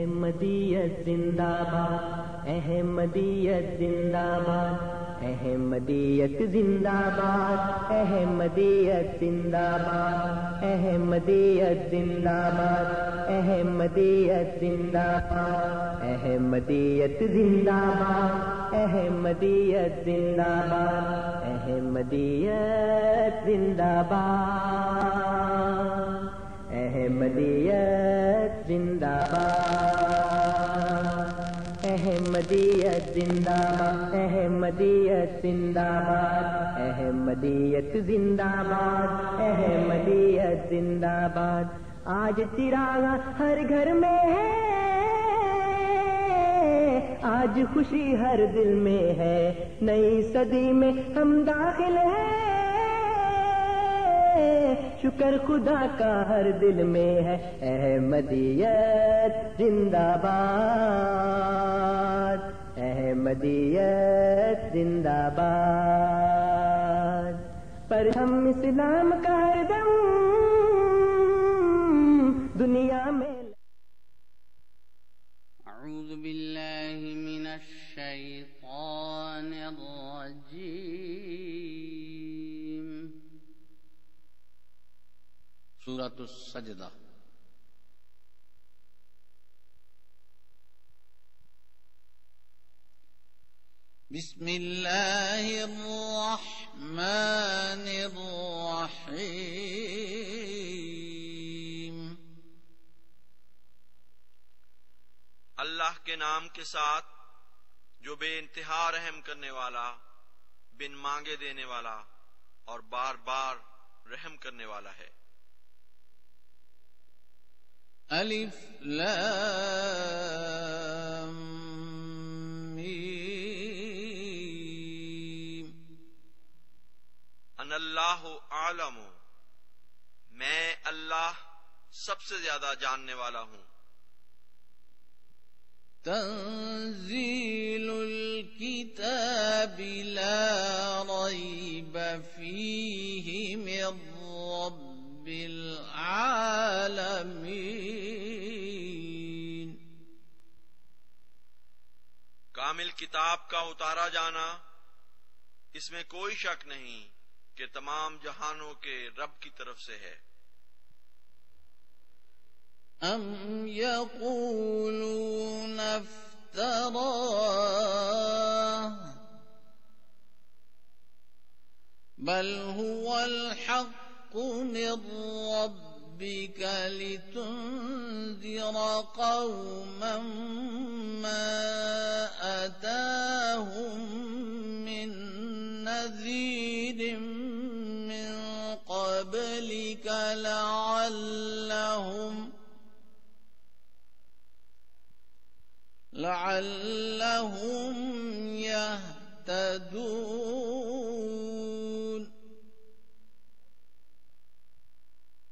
احمدیت زندہ باد, احمدیت زندہ باد, احمدیت زندہ باد, احمدیت زندہ باد, احمدیت زندہ باد, احمدیت زندہ باد, احمدیت زندہ باد, احمدیت زندہ باد, احمدیت زندہ باد, احمدیت زندہ باد, احمدیت زندہ باد, احمدیت زندہ باد, احمدیت زندہ باد, احمدیت زندہ باد. آج چراغ ہر گھر میں ہے, آج خوشی ہر دل میں ہے, نئی صدی میں ہم داخل ہیں, شکر خدا کا ہر دل میں ہے. احمدیت زندہ باد, احمدیت زندہ باد, پر ہم اسلام کا ہر دم دنیا میں. اعوذ باللہ من الشیطان الرجیم. سورۃ السجدہ. بسم اللہ الرحمن الرحیم. اللہ کے نام کے ساتھ جو بے انتہا رحم کرنے والا, بن مانگے دینے والا اور بار بار رحم کرنے والا ہے. الف لام میم. ان اللہ عالم, میں اللہ سب سے زیادہ جاننے والا ہوں. تنزیل الکتاب لا ریب فیہ من رب بالعالمین. کامل کتاب کا اتارا جانا, اس میں کوئی شک نہیں کہ تمام جہانوں کے رب کی طرف سے ہے. ام یقولون افترا بل هو الحق من ربك لتنذر قوما ما أتاهم من نذير من قبلك لعلهم يهتدون.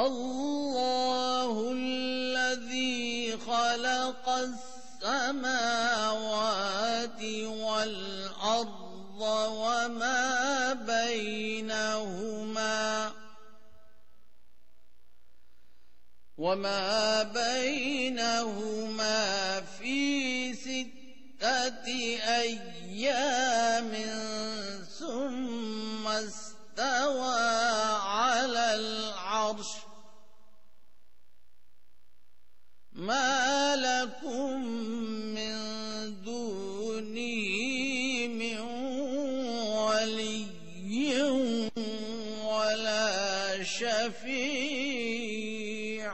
الله الذي خلق السماوات والأرض وما بينهما في ستة أيام ثم استوى على العرش. ما لكم من دونه من ولي ولا شفيع,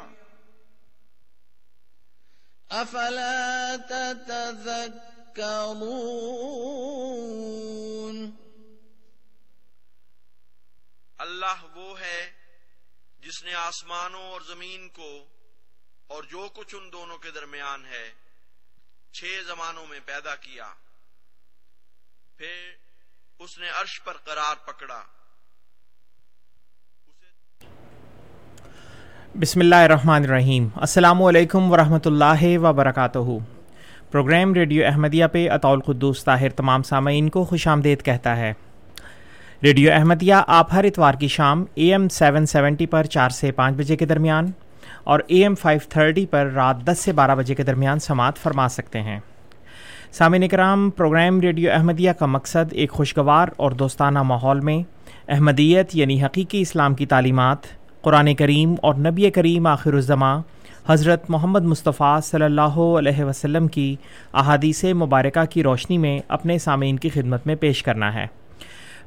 أفلا تتذكرون. اللہ وہ ہے جس نے آسمانوں اور زمین کو اور جو کچھ ان دونوں کے درمیان ہے چھ زمانوں میں پیدا کیا، پھر اس نے عرش پر قرار پکڑا. بسم اللہ الرحمن الرحیم. السلام علیکم ورحمۃ اللہ وبرکاتہ. پروگرام ریڈیو احمدیہ پہ اطول قدوس طاہر تمام سامعین کو خوش آمدید کہتا ہے. ریڈیو احمدیہ آپ ہر اتوار کی شام اے ایم 770 پر 4 سے 5 بجے کے درمیان اور اے ایم 530 پر رات 10 سے 12 بجے کے درمیان سماعت فرما سکتے ہیں. سامعین کرام، پروگرام ریڈیو احمدیہ کا مقصد ایک خوشگوار اور دوستانہ ماحول میں احمدیت یعنی حقیقی اسلام کی تعلیمات، قرآن کریم اور نبی کریم آخر الزمان حضرت محمد مصطفیٰ صلی اللہ علیہ وسلم کی احادیث مبارکہ کی روشنی میں اپنے سامعین کی خدمت میں پیش کرنا ہے.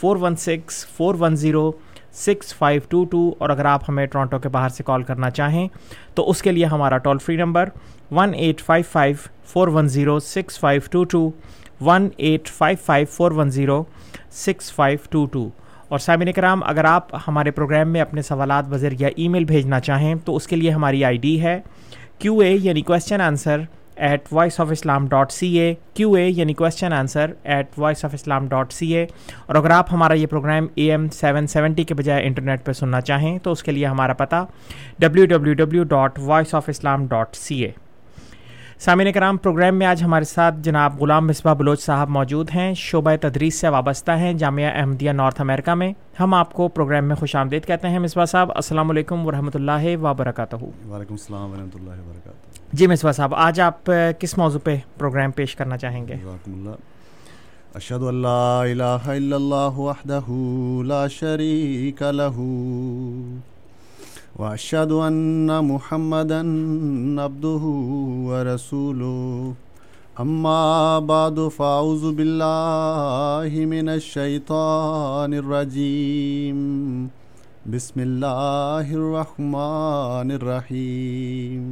416-410-6522. اور اگر آپ ہمیں ٹورانٹو کے باہر سے کال کرنا چاہیں تو اس کے لیے ہمارا ٹول فری نمبر 1-855-410-6522 1-855-410-6522. اور سامعین کرام، اگر آپ ہمارے پروگرام میں اپنے سوالات بذریعہ ای میل بھیجنا چاہیں تو اس کے لیے ہماری آئی ڈی ہے QA یعنی question answer@voiceofislam.ca QA یعنی question answer@voiceofislam.ca. اور اگر آپ ہمارا یہ پروگرام AM 770 کے بجائے انٹرنیٹ پہ سننا چاہیں تو اس کے لیے ہمارا پتہ www.voiceofislam.ca. سامعین کرام، پروگرام میں آج ہمارے ساتھ جناب غلام مصباح بلوچ صاحب موجود ہیں، شعبہ تدریس سے وابستہ ہیں جامعہ احمدیہ نارتھ امریکہ میں. ہم آپ کو پروگرام میں خوش آمدید کہتے ہیں. مصباح صاحب، السلام علیکم ورحمۃ اللہ وبرکاتہ. وعلیکم السلام ورحمۃ اللہ وبرکاتہ. جی مصباح صاحب، آج آپ کس موضوع پہ پروگرام پیش کرنا چاہیں گے؟ اشہد ان لا الہ الا اللہ وحدہ لا شریک لہ واشهد ان محمدا عبده ورسوله. اما بعد فاعوذ بالله من الشیطان الرجیم. بسم اللہ الرحمن الرحیم.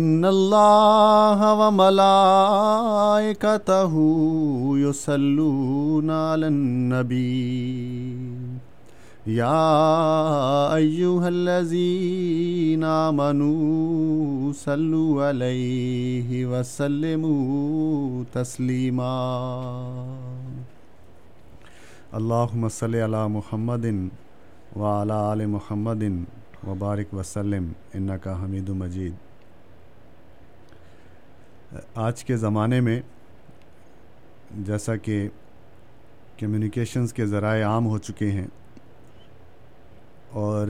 ان اللہ وملائکته یصلون علی النبی یا ایھا الذین آمنوا صلوا علیہ وسلموا تسلیما. اللہم صل علی محمد وعلی آل محمد وبارک وسلم انک حمید مجید. آج کے زمانے میں جیسا کہ کمیونیکیشنز کے ذرائع عام ہو چکے ہیں اور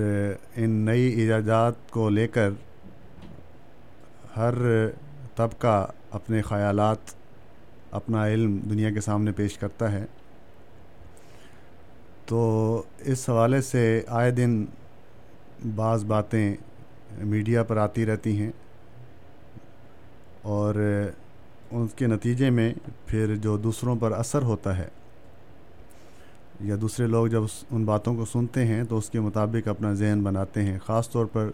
ان نئی ایجادات کو لے کر ہر طبقہ اپنے خیالات، اپنا علم دنیا کے سامنے پیش کرتا ہے، تو اس حوالے سے آئے دن بعض باتیں میڈیا پر آتی رہتی ہیں اور ان کے نتیجے میں پھر جو دوسروں پر اثر ہوتا ہے یا دوسرے لوگ جب ان باتوں کو سنتے ہیں تو اس کے مطابق اپنا ذہن بناتے ہیں. خاص طور پر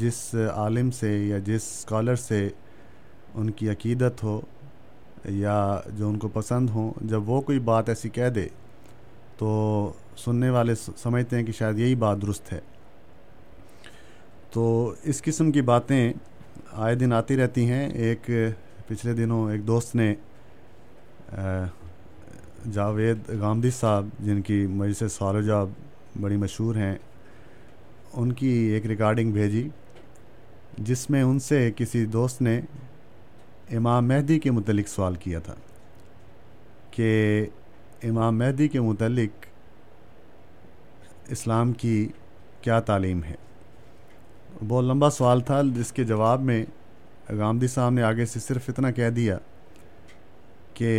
جس عالم سے یا جس اسکالر سے ان کی عقیدت ہو یا جو ان کو پسند ہوں، جب وہ کوئی بات ایسی کہہ دے تو سننے والے سمجھتے ہیں کہ شاید یہی بات درست ہے. تو اس قسم کی باتیں آئے دن آتی رہتی ہیں. ایک پچھلے دنوں ایک دوست نے جاوید غامدی صاحب، جن کی مجلس سالجہ بڑی مشہور ہیں، ان کی ایک ریکارڈنگ بھیجی جس میں ان سے کسی دوست نے امام مہدی کے متعلق سوال کیا تھا کہ امام مہدی کے متعلق اسلام کی کیا تعلیم ہے. بہت لمبا سوال تھا جس کے جواب میں غامدی صاحب نے آگے سے صرف اتنا کہہ دیا کہ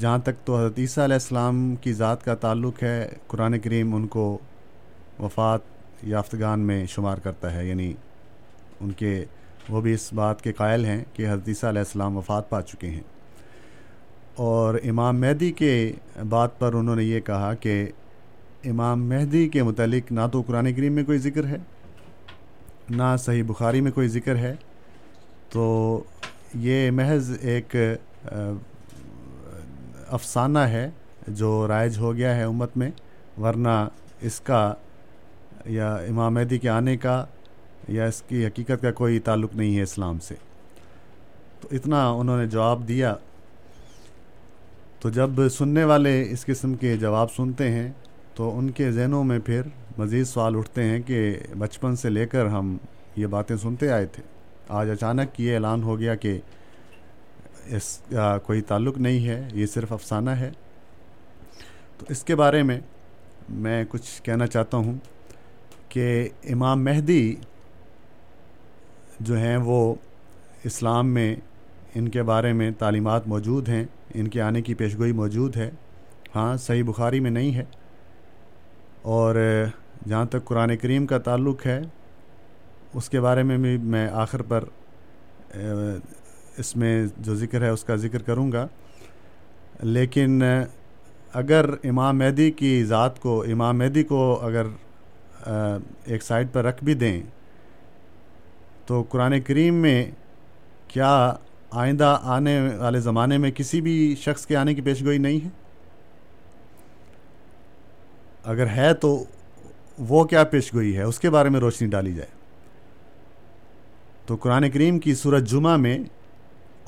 جہاں تک تو حضرت عیسیٰ علیہ السلام کی ذات کا تعلق ہے، قرآن کریم ان کو وفات یافتگان میں شمار کرتا ہے، یعنی ان کے وہ بھی اس بات کے قائل ہیں کہ حضرت عیسیٰ علیہ السلام وفات پا چکے ہیں. اور امام مہدی کے بات پر انہوں نے یہ کہا کہ امام مہدی کے متعلق نہ تو قرآن کریم میں کوئی ذکر ہے نہ صحیح بخاری میں کوئی ذکر ہے، تو یہ محض ایک افسانہ ہے جو رائج ہو گیا ہے امت میں، ورنہ اس کا یا امام مہدی کے آنے کا یا اس کی حقیقت کا کوئی تعلق نہیں ہے اسلام سے. تو اتنا انہوں نے جواب دیا. تو جب سننے والے اس قسم کے جواب سنتے ہیں تو ان کے ذہنوں میں پھر مزید سوال اٹھتے ہیں کہ بچپن سے لے کر ہم یہ باتیں سنتے آئے تھے، آج اچانک یہ اعلان ہو گیا کہ اس کا کوئی تعلق نہیں ہے، یہ صرف افسانہ ہے. تو اس کے بارے میں کچھ کہنا چاہتا ہوں کہ امام مہدی جو ہیں وہ اسلام میں ان کے بارے میں تعلیمات موجود ہیں، ان کے آنے کی پیشگوئی موجود ہے. ہاں صحیح بخاری میں نہیں ہے، اور جہاں تک قرآن کریم کا تعلق ہے اس کے بارے میں بھی میں آخر پر اس میں جو ذکر ہے اس کا ذکر کروں گا. لیکن اگر امام مہدی کی ذات کو، امام مہدی کو اگر ایک سائڈ پر رکھ بھی دیں تو قرآن کریم میں کیا آئندہ آنے والے زمانے میں کسی بھی شخص کے آنے کی پیشگوئی نہیں ہے؟ اگر ہے تو وہ کیا پیشگوئی ہے، اس کے بارے میں روشنی ڈالی جائے. تو قرآن کریم کی سورۃ جمعہ میں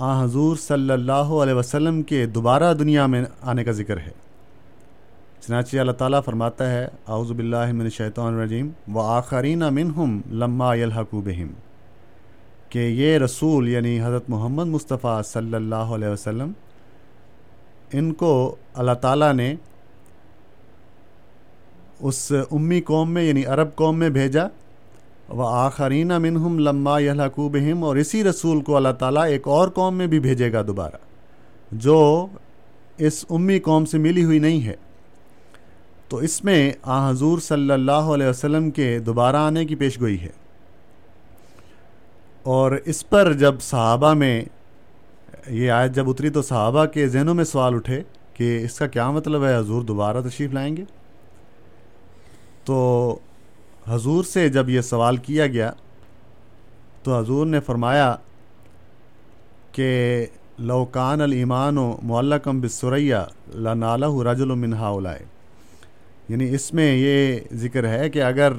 آن حضور صلی اللہ علیہ وسلم کے دوبارہ دنیا میں آنے کا ذکر ہے. چنانچہ اللہ تعالیٰ فرماتا ہے اعوذ باللہ من الشیطان الرجیم وآخرین منہم لما یلحقوا بہم، کہ یہ رسول یعنی حضرت محمد مصطفیٰ صلی اللہ علیہ وسلم، ان کو اللہ تعالیٰ نے اس امی قوم میں یعنی عرب قوم میں بھیجا، وآخرین منہم لما یلحقوا بہم، اور اسی رسول کو اللہ تعالیٰ ایک اور قوم میں بھی بھیجے گا دوبارہ جو اس امی قوم سے ملی ہوئی نہیں ہے. تو اس میں آن حضور صلی اللہ علیہ وسلم کے دوبارہ آنے کی پیشگوئی ہے. اور اس پر جب صحابہ میں یہ آیت جب اتری تو صحابہ کے ذہنوں میں سوال اٹھے کہ اس کا کیا مطلب ہے، حضور دوبارہ تشریف لائیں گے؟ تو حضور سے جب یہ سوال کیا گیا تو حضور نے فرمایا کہ لو کان الایمان معلقا بالسریہ لنالہ رجل من ہؤلاء، یعنی اس میں یہ ذکر ہے کہ اگر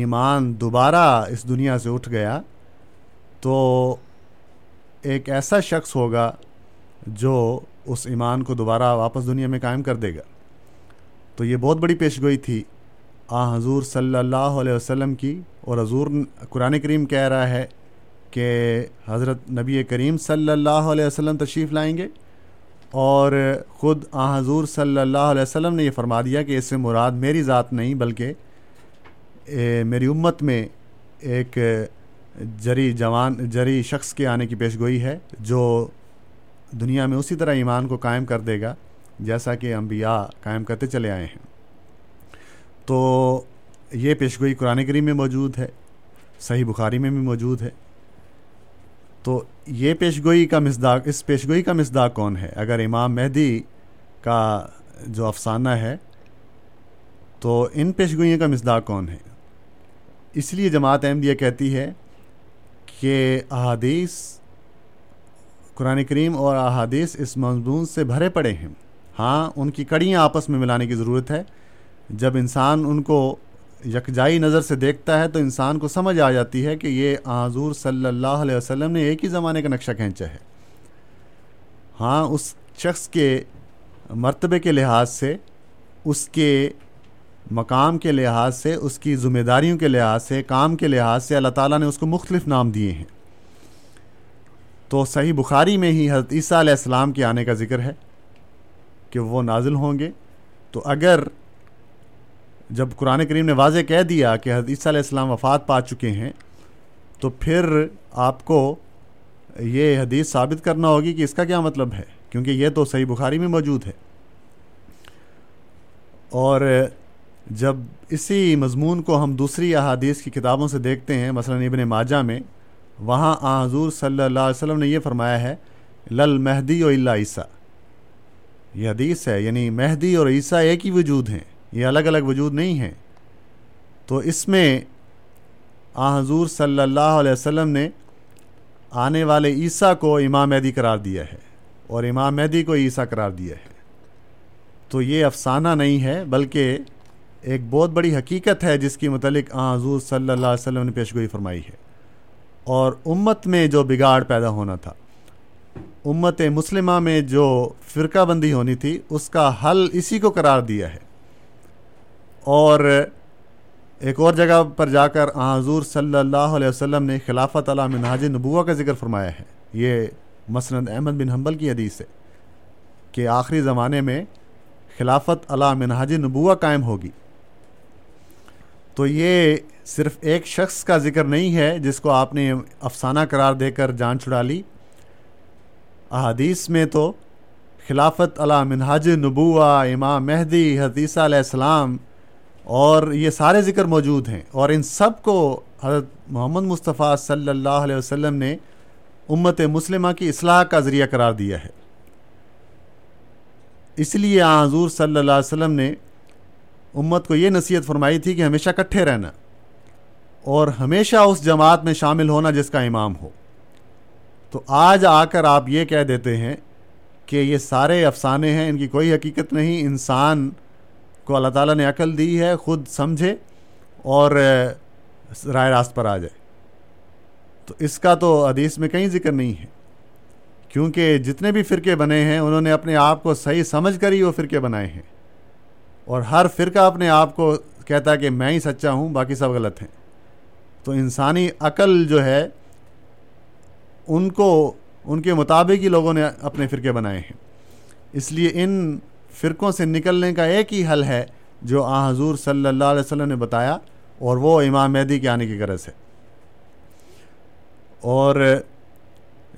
ایمان دوبارہ اس دنیا سے اٹھ گیا تو ایک ایسا شخص ہوگا جو اس ایمان کو دوبارہ واپس دنیا میں قائم کر دے گا. تو یہ بہت بڑی پیشگوئی تھی آن حضور صلی اللہ علیہ وسلم کی. اور حضور قرآن کریم کہہ رہا ہے کہ حضرت نبی کریم صلی اللہ علیہ وسلم تشریف لائیں گے، اور خود آن حضور صلی اللہ علیہ وسلم نے یہ فرما دیا کہ اس سے مراد میری ذات نہیں بلکہ میری امت میں ایک جری شخص کے آنے کی پیشگوئی ہے جو دنیا میں اسی طرح ایمان کو قائم کر دے گا جیسا کہ انبیاء قائم کرتے چلے آئے ہیں. تو یہ پیشگوئی قرآن کریم میں موجود ہے، صحیح بخاری میں بھی موجود ہے. تو یہ پیشگوئی کا مصداق، اس پیشگوئی کا مصداق کون ہے؟ اگر امام مہدی کا جو افسانہ ہے تو ان پیشگوئیوں کا مصداق کون ہے؟ اس لیے جماعت احمدیہ کہتی ہے کہ احادیث، قرآن کریم اور احادیث اس مضمون سے بھرے پڑے ہیں. ہاں ان کی کڑیاں آپس میں ملانے کی ضرورت ہے. جب انسان ان کو یکجائی نظر سے دیکھتا ہے تو انسان کو سمجھ آ جاتی ہے کہ یہ حضور صلی اللہ علیہ وسلم نے ایک ہی زمانے کا نقشہ کھینچا ہے. ہاں اس شخص کے مرتبے کے لحاظ سے، اس کے مقام کے لحاظ سے، اس کی ذمہ داریوں کے لحاظ سے، کام کے لحاظ سے اللہ تعالیٰ نے اس کو مختلف نام دیے ہیں. تو صحیح بخاری میں ہی حضرت عیسیٰ علیہ السلام کے آنے کا ذکر ہے کہ وہ نازل ہوں گے. تو اگر جب قرآن کریم نے واضح کہہ دیا کہ حضرت عیسیٰ علیہ السلام وفات پا چکے ہیں تو پھر آپ کو یہ حدیث ثابت کرنا ہوگی کہ اس کا کیا مطلب ہے، کیونکہ یہ تو صحیح بخاری میں موجود ہے. اور جب اسی مضمون کو ہم دوسری احادیث کی کتابوں سے دیکھتے ہیں، مثلا ابن ماجہ میں وہاں حضور صلی اللہ علیہ وسلم نے یہ فرمایا ہے لل مہدی و الا عیسیٰ. یہ حدیث ہے، یعنی مہدی اور عیسیٰ ایک ہی وجود ہیں، یہ الگ الگ وجود نہیں ہیں. تو اس میں حضور صلی اللہ علیہ وسلم نے آنے والے عیسیٰ کو امام مہدی قرار دیا ہے اور امام مہدی کو عیسیٰ قرار دیا ہے. تو یہ افسانہ نہیں ہے بلکہ ایک بہت بڑی حقیقت ہے جس کی متعلق حضور صلی اللہ علیہ وسلم نے پیشگوئی فرمائی ہے. اور امت میں جو بگاڑ پیدا ہونا تھا، امت مسلمہ میں جو فرقہ بندی ہونی تھی، اس کا حل اسی کو قرار دیا ہے. اور ایک اور جگہ پر جا کر حضور صلی اللہ علیہ وسلم نے خلافت علی منہاج نبوہ کا ذکر فرمایا ہے. یہ مسند احمد بن حنبل کی حدیث ہے کہ آخری زمانے میں خلافت علی منہاج نبوہ قائم ہوگی. تو یہ صرف ایک شخص کا ذکر نہیں ہے جس کو آپ نے افسانہ قرار دے کر جان چھڑا لی. احادیث میں تو خلافت علی منہاج نبوہ، امام مہدی، عیسیٰ علیہ السلام اور یہ سارے ذکر موجود ہیں، اور ان سب کو حضرت محمد مصطفیٰ صلی اللہ علیہ وسلم نے امت مسلمہ کی اصلاح کا ذریعہ قرار دیا ہے. اس لیے حضور صلی اللہ علیہ وسلم نے امت کو یہ نصیحت فرمائی تھی کہ ہمیشہ اکٹھے رہنا اور ہمیشہ اس جماعت میں شامل ہونا جس کا امام ہو. تو آج آ کر آپ یہ کہہ دیتے ہیں کہ یہ سارے افسانے ہیں، ان کی کوئی حقیقت نہیں. انسان کو اللہ تعالیٰ نے عقل دی ہے، خود سمجھے اور راہ راست پر آ جائے. تو اس کا تو حدیث میں کہیں ذکر نہیں ہے، کیونکہ جتنے بھی فرقے بنے ہیں انہوں نے اپنے آپ کو صحیح سمجھ کر ہی وہ فرقے بنائے ہیں، اور ہر فرقہ اپنے آپ کو کہتا ہے کہ میں ہی سچا ہوں، باقی سب غلط ہیں. تو انسانی عقل جو ہے، ان کو ان کے مطابق ہی لوگوں نے اپنے فرقے بنائے ہیں. اس لیے ان فرقوں سے نکلنے کا ایک ہی حل ہے جو حضور صلی اللہ علیہ وسلم نے بتایا، اور وہ امام مہدی کے آنے کی غرض ہے. اور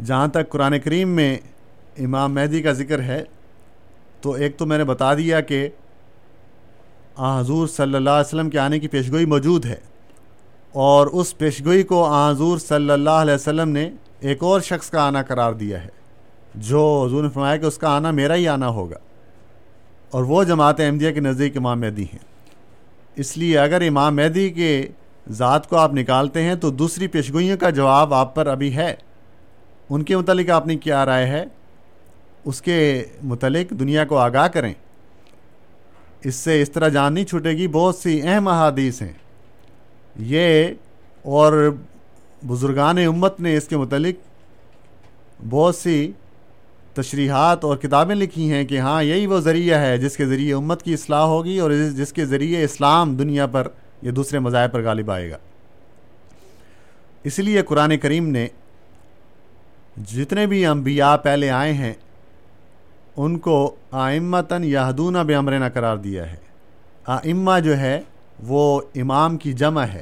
جہاں تک قرآن کریم میں امام مہدی کا ذکر ہے، تو ایک تو میں نے بتا دیا کہ حضور صلی اللہ علیہ وسلم کے آنے کی پیشگوئی موجود ہے، اور اس پیشگوئی کو حضور صلی اللہ علیہ وسلم نے ایک اور شخص کا آنا قرار دیا ہے، جو حضور نے فرمایا کہ اس کا آنا میرا ہی آنا ہوگا، اور وہ جماعت احمدیہ کے نزدیک امام مہدی ہیں. اس لیے اگر امام مہدی کے ذات کو آپ نکالتے ہیں تو دوسری پیشگوئیوں کا جواب آپ پر ابھی ہے. ان کے متعلق آپ نے کیا رائے ہے، اس کے متعلق دنیا کو آگاہ کریں. اس سے اس طرح جان نہیں چھوٹے گی. بہت سی اہم احادیث ہیں یہ، اور بزرگان امت نے اس کے متعلق بہت سی تشریحات اور کتابیں لکھی ہیں کہ ہاں یہی وہ ذریعہ ہے جس کے ذریعے امت کی اصلاح ہوگی، اور جس کے ذریعے اسلام دنیا پر یا دوسرے مذاہب پر غالب آئے گا. اس لیے قرآن کریم نے جتنے بھی انبیاء پہلے آئے ہیں ان کو آئمتاً یہدون بامرنا قرار دیا ہے. آئمہ جو ہے وہ امام کی جمع ہے،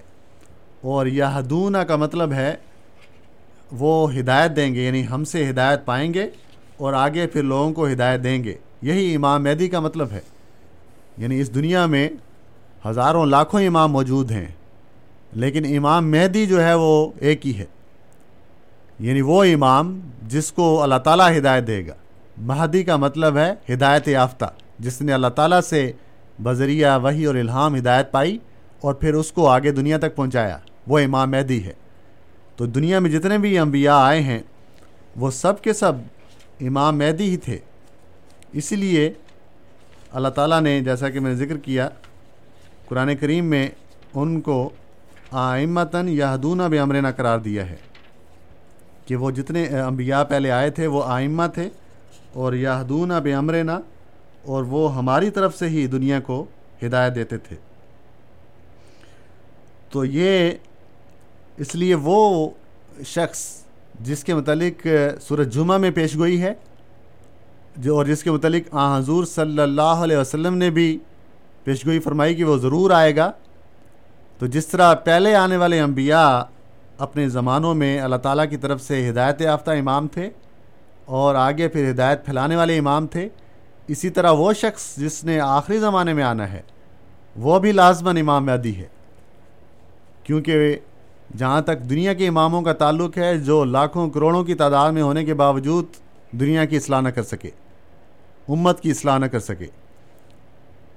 اور یہدون کا مطلب ہے وہ ہدایت دیں گے، یعنی ہم سے ہدایت پائیں گے اور آگے پھر لوگوں کو ہدایت دیں گے. یہی امام مہدی کا مطلب ہے. یعنی اس دنیا میں ہزاروں لاکھوں امام موجود ہیں، لیکن امام مہدی جو ہے وہ ایک ہی ہے، یعنی وہ امام جس کو اللہ تعالیٰ ہدایت دے گا. مہدی کا مطلب ہے ہدایت یافتہ، جس نے اللہ تعالیٰ سے بذریعہ وحی اور الہام ہدایت پائی اور پھر اس کو آگے دنیا تک پہنچایا، وہ امام مہدی ہے. تو دنیا میں جتنے بھی انبیاء آئے ہیں وہ سب کے سب امام مہدی ہی تھے. اسی لیے اللہ تعالیٰ نے، جیسا کہ میں نے ذکر کیا، قرآن کریم میں ان کو آئمتاً یہدون بامرنا قرار دیا ہے کہ وہ جتنے انبیاء پہلے آئے تھے وہ آئمہ تھے، اور یہدون بامرنا، اور وہ ہماری طرف سے ہی دنیا کو ہدایت دیتے تھے. تو یہ اس لیے وہ شخص جس کے متعلق سورۃ جمعہ میں پیش گوئی ہے، جو اور جس کے متعلق حضور صلی اللہ علیہ وسلم نے بھی پیش گوئی فرمائی کہ وہ ضرور آئے گا. تو جس طرح پہلے آنے والے انبیاء اپنے زمانوں میں اللہ تعالیٰ کی طرف سے ہدایت یافتہ امام تھے اور آگے پھر ہدایت پھیلانے والے امام تھے، اسی طرح وہ شخص جس نے آخری زمانے میں آنا ہے وہ بھی لازماً امام مہدی ہے. کیونکہ جہاں تک دنیا کے اماموں کا تعلق ہے جو لاکھوں کروڑوں کی تعداد میں ہونے کے باوجود دنیا کی اصلاح نہ کر سکے، امت کی اصلاح نہ کر سکے،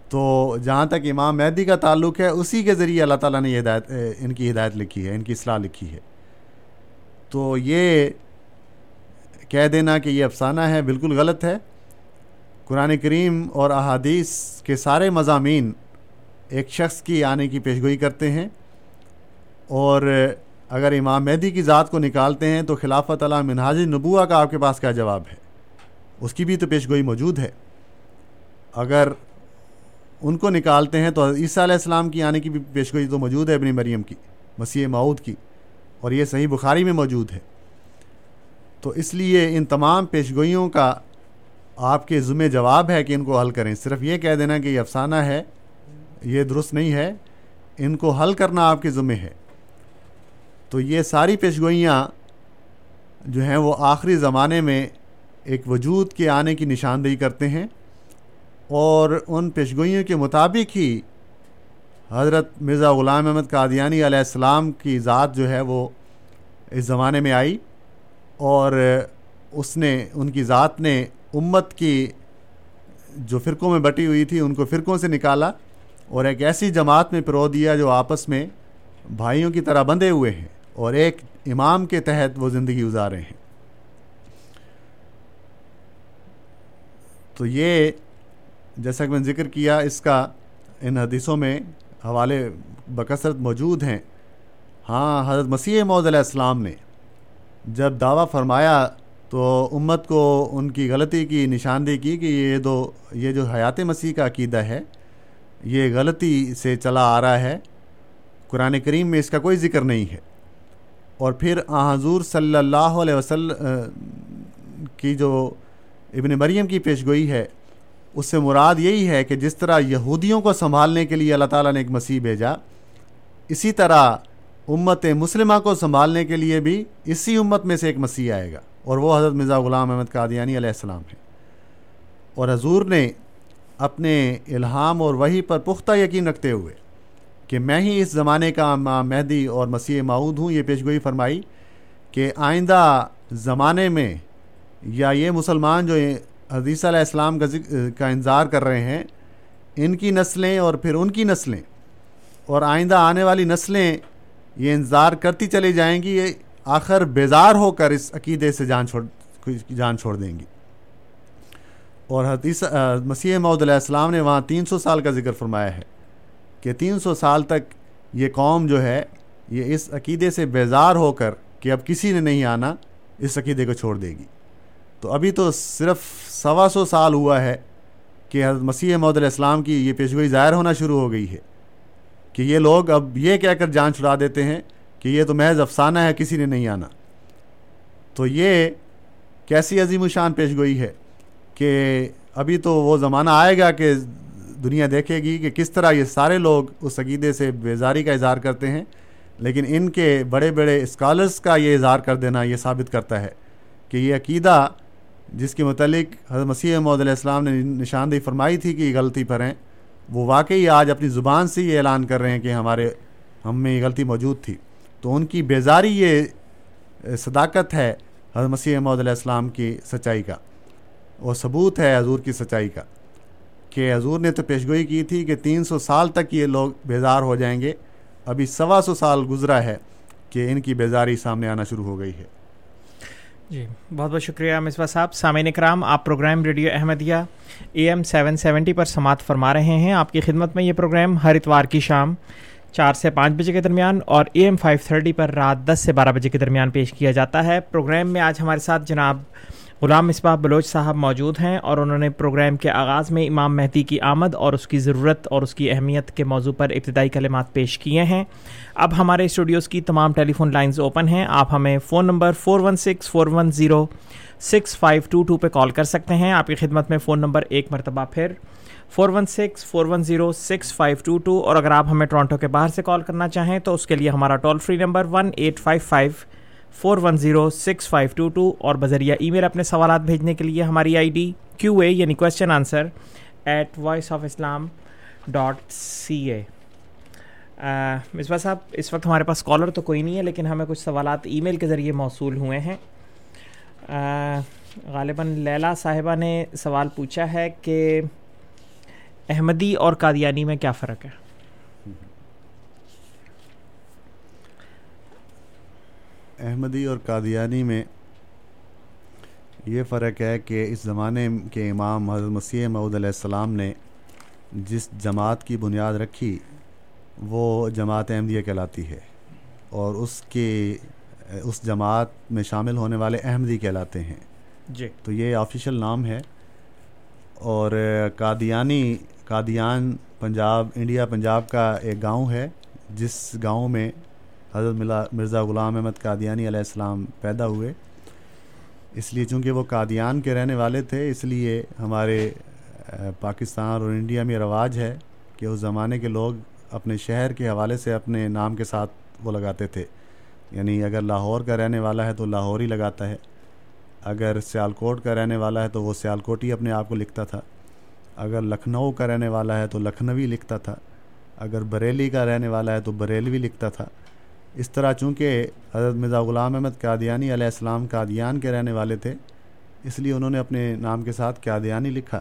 تو جہاں تک امام مہدی کا تعلق ہے اسی کے ذریعے اللہ تعالیٰ نے یہ ہدایت، ان کی ہدایت لکھی ہے، ان کی اصلاح لکھی ہے۔ تو یہ کہہ دینا کہ یہ افسانہ ہے بالکل غلط ہے۔ قرآن کریم اور احادیث کے سارے مضامین ایک شخص کی آنے کی پیشگوئی کرتے ہیں، اور اگر امام مہدی کی ذات کو نکالتے ہیں تو خلافت علی منہاج نبوہ کا آپ کے پاس کیا جواب ہے؟ اس کی بھی تو پیشگوئی موجود ہے۔ اگر ان کو نکالتے ہیں تو عیسیٰ علیہ السلام کی آنے کی بھی پیشگوئی تو موجود ہے، ابن مریم کی، مسیح موعود کی، اور یہ صحیح بخاری میں موجود ہے۔ تو اس لیے ان تمام پیشگوئیوں کا آپ کے ذمہ جواب ہے کہ ان کو حل کریں۔ صرف یہ کہہ دینا کہ یہ افسانہ ہے، یہ درست نہیں ہے، ان کو حل کرنا آپ کے ذمہ ہے۔ تو یہ ساری پیشگوئیاں جو ہیں وہ آخری زمانے میں ایک وجود کے آنے کی نشاندہی کرتے ہیں، اور ان پیشگوئیوں کے مطابق ہی حضرت مرزا غلام احمد قادیانی علیہ السلام کی ذات جو ہے وہ اس زمانے میں آئی، اور اس نے، ان کی ذات نے امت کی جو فرقوں میں بٹی ہوئی تھی ان کو فرقوں سے نکالا اور ایک ایسی جماعت میں پرو دیا جو آپس میں بھائیوں کی طرح بندھے ہوئے ہیں اور ایک امام کے تحت وہ زندگی گزارے ہیں۔ تو یہ جیسا کہ میں نے ذکر کیا، اس کا ان حدیثوں میں حوالے بکثرت موجود ہیں۔ ہاں، حضرت مسیح موعود علیہ السلام نے جب دعویٰ فرمایا تو امت کو ان کی غلطی کی نشاندہی کی کہ یہ جو حیات مسیح کا عقیدہ ہے یہ غلطی سے چلا آ رہا ہے، قرآن کریم میں اس کا کوئی ذکر نہیں ہے۔ اور پھر حضور صلی اللہ علیہ وسلم کی جو ابن مریم کی پیشگوئی ہے اس سے مراد یہی ہے کہ جس طرح یہودیوں کو سنبھالنے کے لیے اللہ تعالیٰ نے ایک مسیح بھیجا، اسی طرح امت مسلمہ کو سنبھالنے کے لیے بھی اسی امت میں سے ایک مسیح آئے گا، اور وہ حضرت مرزا غلام احمد قادیانی علیہ السلام ہیں۔ اور حضور نے اپنے الہام اور وحی پر پختہ یقین رکھتے ہوئے کہ میں ہی اس زمانے کا امام مہدی اور مسیح موعود ہوں، یہ پیشگوئی فرمائی کہ آئندہ زمانے میں یا یہ مسلمان جو حدیث علیہ السلام کا انتظار کر رہے ہیں، ان کی نسلیں اور پھر ان کی نسلیں اور آئندہ آنے والی نسلیں یہ انتظار کرتی چلی جائیں گی، یہ آخر بیزار ہو کر اس عقیدے سے جان چھوڑ دیں گی۔ اور حدیث مسیح موعود علیہ السلام نے وہاں 300 سال کا ذکر فرمایا ہے کہ 300 سال تک یہ قوم جو ہے یہ اس عقیدے سے بیزار ہو کر کہ اب کسی نے نہیں آنا، اس عقیدے کو چھوڑ دے گی۔ تو ابھی تو صرف 125 سال ہوا ہے کہ حضرت مسیح موعود علیہ السلام کی یہ پیشگوئی ظاہر ہونا شروع ہو گئی ہے کہ یہ لوگ اب یہ کہہ کر جان چھڑا دیتے ہیں کہ یہ تو محض افسانہ ہے، کسی نے نہیں آنا۔ تو یہ کیسی عظیم و شان پیشگوئی ہے کہ ابھی تو وہ زمانہ آئے گا کہ دنیا دیکھے گی کہ کس طرح یہ سارے لوگ اس عقیدے سے بیزاری کا اظہار کرتے ہیں، لیکن ان کے بڑے بڑے اسکالرز کا یہ اظہار کر دینا یہ ثابت کرتا ہے کہ یہ عقیدہ جس کے متعلق حضرت مسیح موعود علیہ السلام نے نشاندہی فرمائی تھی کہ یہ غلطی پر ہیں، وہ واقعی آج اپنی زبان سے یہ اعلان کر رہے ہیں کہ ہم میں یہ غلطی موجود تھی۔ تو ان کی بیزاری یہ صداقت ہے حضرت مسیح موعود علیہ السلام کی سچائی کا، اور ثبوت ہے حضور کی سچائی کا کہ حضور نے تو پیشگوئی کی تھی کہ 300 سال تک یہ لوگ بیزار ہو جائیں گے، ابھی 125 سال گزرا ہے کہ ان کی بیزاری سامنے آنا شروع ہو گئی ہے۔ جی بہت بہت شکریہ مصباح صاحب۔ سامعین اکرام، آپ پروگرام ریڈیو احمدیہ AM 770 پر سماعت فرما رہے ہیں۔ آپ کی خدمت میں یہ پروگرام ہر اتوار کی شام 4 سے 5 بجے کے درمیان اور AM 530 پر رات 10 سے 12 بجے کے درمیان پیش کیا جاتا ہے۔ پروگرام میں آج ہمارے ساتھ جناب غلام مصباح بلوچ صاحب موجود ہیں، اور انہوں نے پروگرام کے آغاز میں امام مہدی کی آمد اور اس کی ضرورت اور اس کی اہمیت کے موضوع پر ابتدائی کلمات پیش کیے ہیں۔ اب ہمارے اسٹوڈیوز کی تمام ٹیلی فون لائنز اوپن ہیں، آپ ہمیں فون نمبر 416-410-6522 پہ کال کر سکتے ہیں۔ آپ کی خدمت میں فون نمبر ایک مرتبہ پھر 416-410-6522، اور اگر آپ ہمیں ٹورانٹو کے باہر سے کال کرنا چاہیں تو اس کے لیے ہمارا ٹول فری نمبر 1-855-410-6522، اور بذریعہ ای میل اپنے سوالات بھیجنے کے لیے ہماری ID QA یعنی question answer @ voiceofislam.ca۔ مصباح صاحب اس وقت ہمارے پاس کالر تو کوئی نہیں ہے, لیکن ہمیں کچھ سوالات ای میل کے ذریعے موصول ہوئے ہیں. غالباً لیلا صاحبہ نے سوال پوچھا ہے کہ احمدی اور قادیانی میں کیا فرق ہے؟ احمدی اور قادیانی میں یہ فرق ہے کہ اس زمانے کے امام حضرت مسیح موعود علیہ السلام نے جس جماعت کی بنیاد رکھی وہ جماعت احمدیہ کہلاتی ہے, اور اس جماعت میں شامل ہونے والے احمدی کہلاتے ہیں جی. تو یہ آفیشیل نام ہے. اور قادیان پنجاب کا ایک گاؤں ہے, جس گاؤں میں حضرت مرزا غلام احمد قادیانی علیہ السلام پیدا ہوئے. اس لیے چونکہ وہ قادیان کے رہنے والے تھے, اس لیے ہمارے پاکستان اور انڈیا میں رواج ہے کہ اس زمانے کے لوگ اپنے شہر کے حوالے سے اپنے نام کے ساتھ وہ لگاتے تھے. یعنی اگر لاہور کا رہنے والا ہے تو لاہور ہی لگاتا ہے, اگر سیالکوٹ کا رہنے والا ہے تو وہ سیالکوٹ ہی اپنے آپ کو لکھتا تھا, اگر لکھنؤ کا رہنے والا ہے تو لکھنوی لکھتا تھا, اگر بریلی کا رہنے والا ہے تو بریلوی لکھتا تھا. اس طرح چونکہ حضرت مرزا غلام احمد قادیانی علیہ السلام قادیان کے رہنے والے تھے, اس لیے انہوں نے اپنے نام کے ساتھ قادیانی لکھا.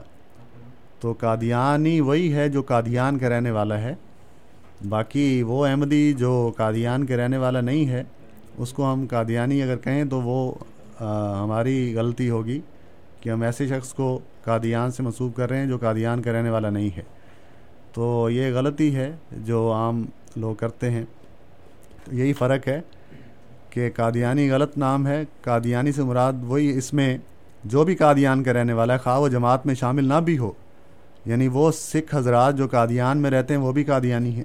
تو قادیانی وہی ہے جو قادیان کا رہنے والا ہے. باقی وہ احمدی جو قادیان کے رہنے والا نہیں ہے, اس کو ہم قادیانی اگر کہیں تو وہ ہماری غلطی ہوگی کہ ہم ایسے شخص کو قادیان سے منسوب کر رہے ہیں جو قادیان کا رہنے والا نہیں ہے. تو یہ غلطی ہے جو عام لوگ کرتے ہیں. تو یہی فرق ہے کہ قادیانی غلط نام ہے. قادیانی سے مراد وہی, اس میں جو بھی قادیان کا رہنے والا ہے, خواہ وہ جماعت میں شامل نہ بھی ہو, یعنی وہ سکھ حضرات جو قادیان میں رہتے ہیں وہ بھی قادیانی ہیں,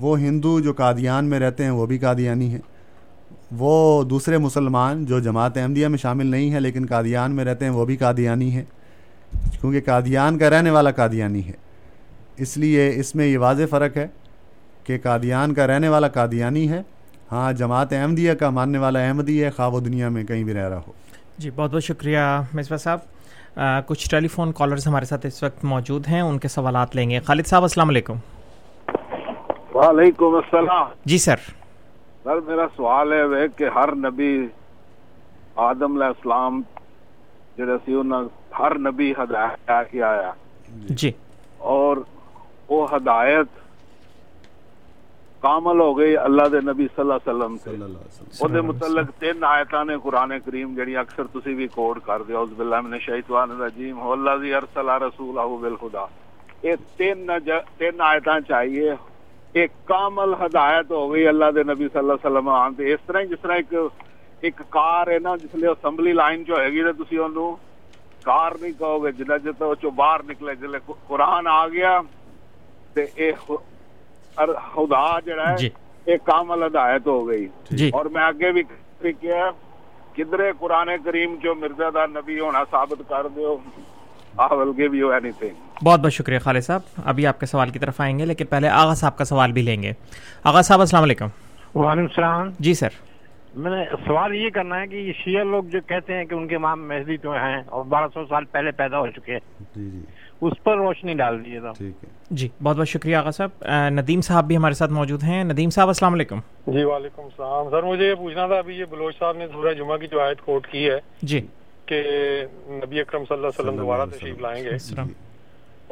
وہ ہندو جو قادیان میں رہتے ہیں وہ بھی قادیانی ہیں, وہ دوسرے مسلمان جو جماعت احمدیہ میں شامل نہیں ہیں لیکن قادیان میں رہتے ہیں وہ بھی قادیانی ہیں, کیونکہ قادیان کا رہنے والا قادیانی ہے. اس لیے اس میں یہ واضح فرق ہے کہ قادیان کا رہنے والا قادیانی ہے. ہاں, جماعت احمدیہ کا ماننے والا احمدی ہے, خواہ وہ دنیا میں کہیں بھی رہ رہا ہو. جی, بہت بہت شکریہ مصباح صاحب. کچھ ٹیلی فون کالرز ہمارے ساتھ اس وقت موجود ہیں, ان کے سوالات لیں گے. خالد صاحب السلام علیکم. وعلیکم السلام. جی سر. سر میرا سوال ہے کہ ہر نبی آدم علیہ السلام جڑا سی انہاں ہر نبی ہدایت لے کے آیا جی, اور وہ ہدایت کامل ہو گئی اللہ دے نبی صلی اللہ علیہ وسلم سے. وہ متعلق تین آیتاں نے قرآن کریم جڑی اکثر تسی بھی کوٹ کر دے, اعوذ باللہ من الشیطان الرجیم, هو الذی ارسل رسولہ بالہدی. یہ تین آیتاں چاہیے, ایک کامل ہدایت ہو گئی اللہ دے نبی صلی اللہ علیہ وسلم آنتے. اس طرح جس طرح ایک کار ہے نا, جس لیے اسمبلی لائن چ ہوئے گی تو تسی اونوں کار نہیں کہو گے جنہ جتا وہ چو باہر نکلے. جلے قرآن آ گیا تے یہ خدا جڑا ہے ایک کامل ہدایت ہو گئی. اور میں اگے بھی کیا کدھرے قرآن کریم چو مرزا دا نبی ہونا ثابت کر دیو. بہت بہت شکریہ خالد صاحب. ابھی آپ کے سوال کی طرف آئیں گے, لیکن پہلے آغا صاحب کا سوال بھی لیں گے. آغا صاحب السلام علیکم. وعلیکم السلام. جی سر, میں نے سوال یہ کرنا ہے کہ یہ شیعہ لوگ جو کہتے ہیں کہ ان کے امام مہدی تو ہیں اور 1200 سال پہلے پیدا ہو چکے ہیں, اس پر روشنی ڈال دیجیے گا. جی, بہت بہت شکریہ آغا صاحب. ندیم صاحب بھی ہمارے ساتھ موجود ہیں. ندیم صاحب السلام علیکم. جی وعلیکم السلام. سر مجھے یہ پوچھنا تھا, ابھی یہ بلوچ صاحب نے سورہ جمعہ کی جو آیت کوٹ کی ہے جی کہ نبی اکرم صلی اللہ علیہ وسلم دوبارہ تشریف لائیں گے,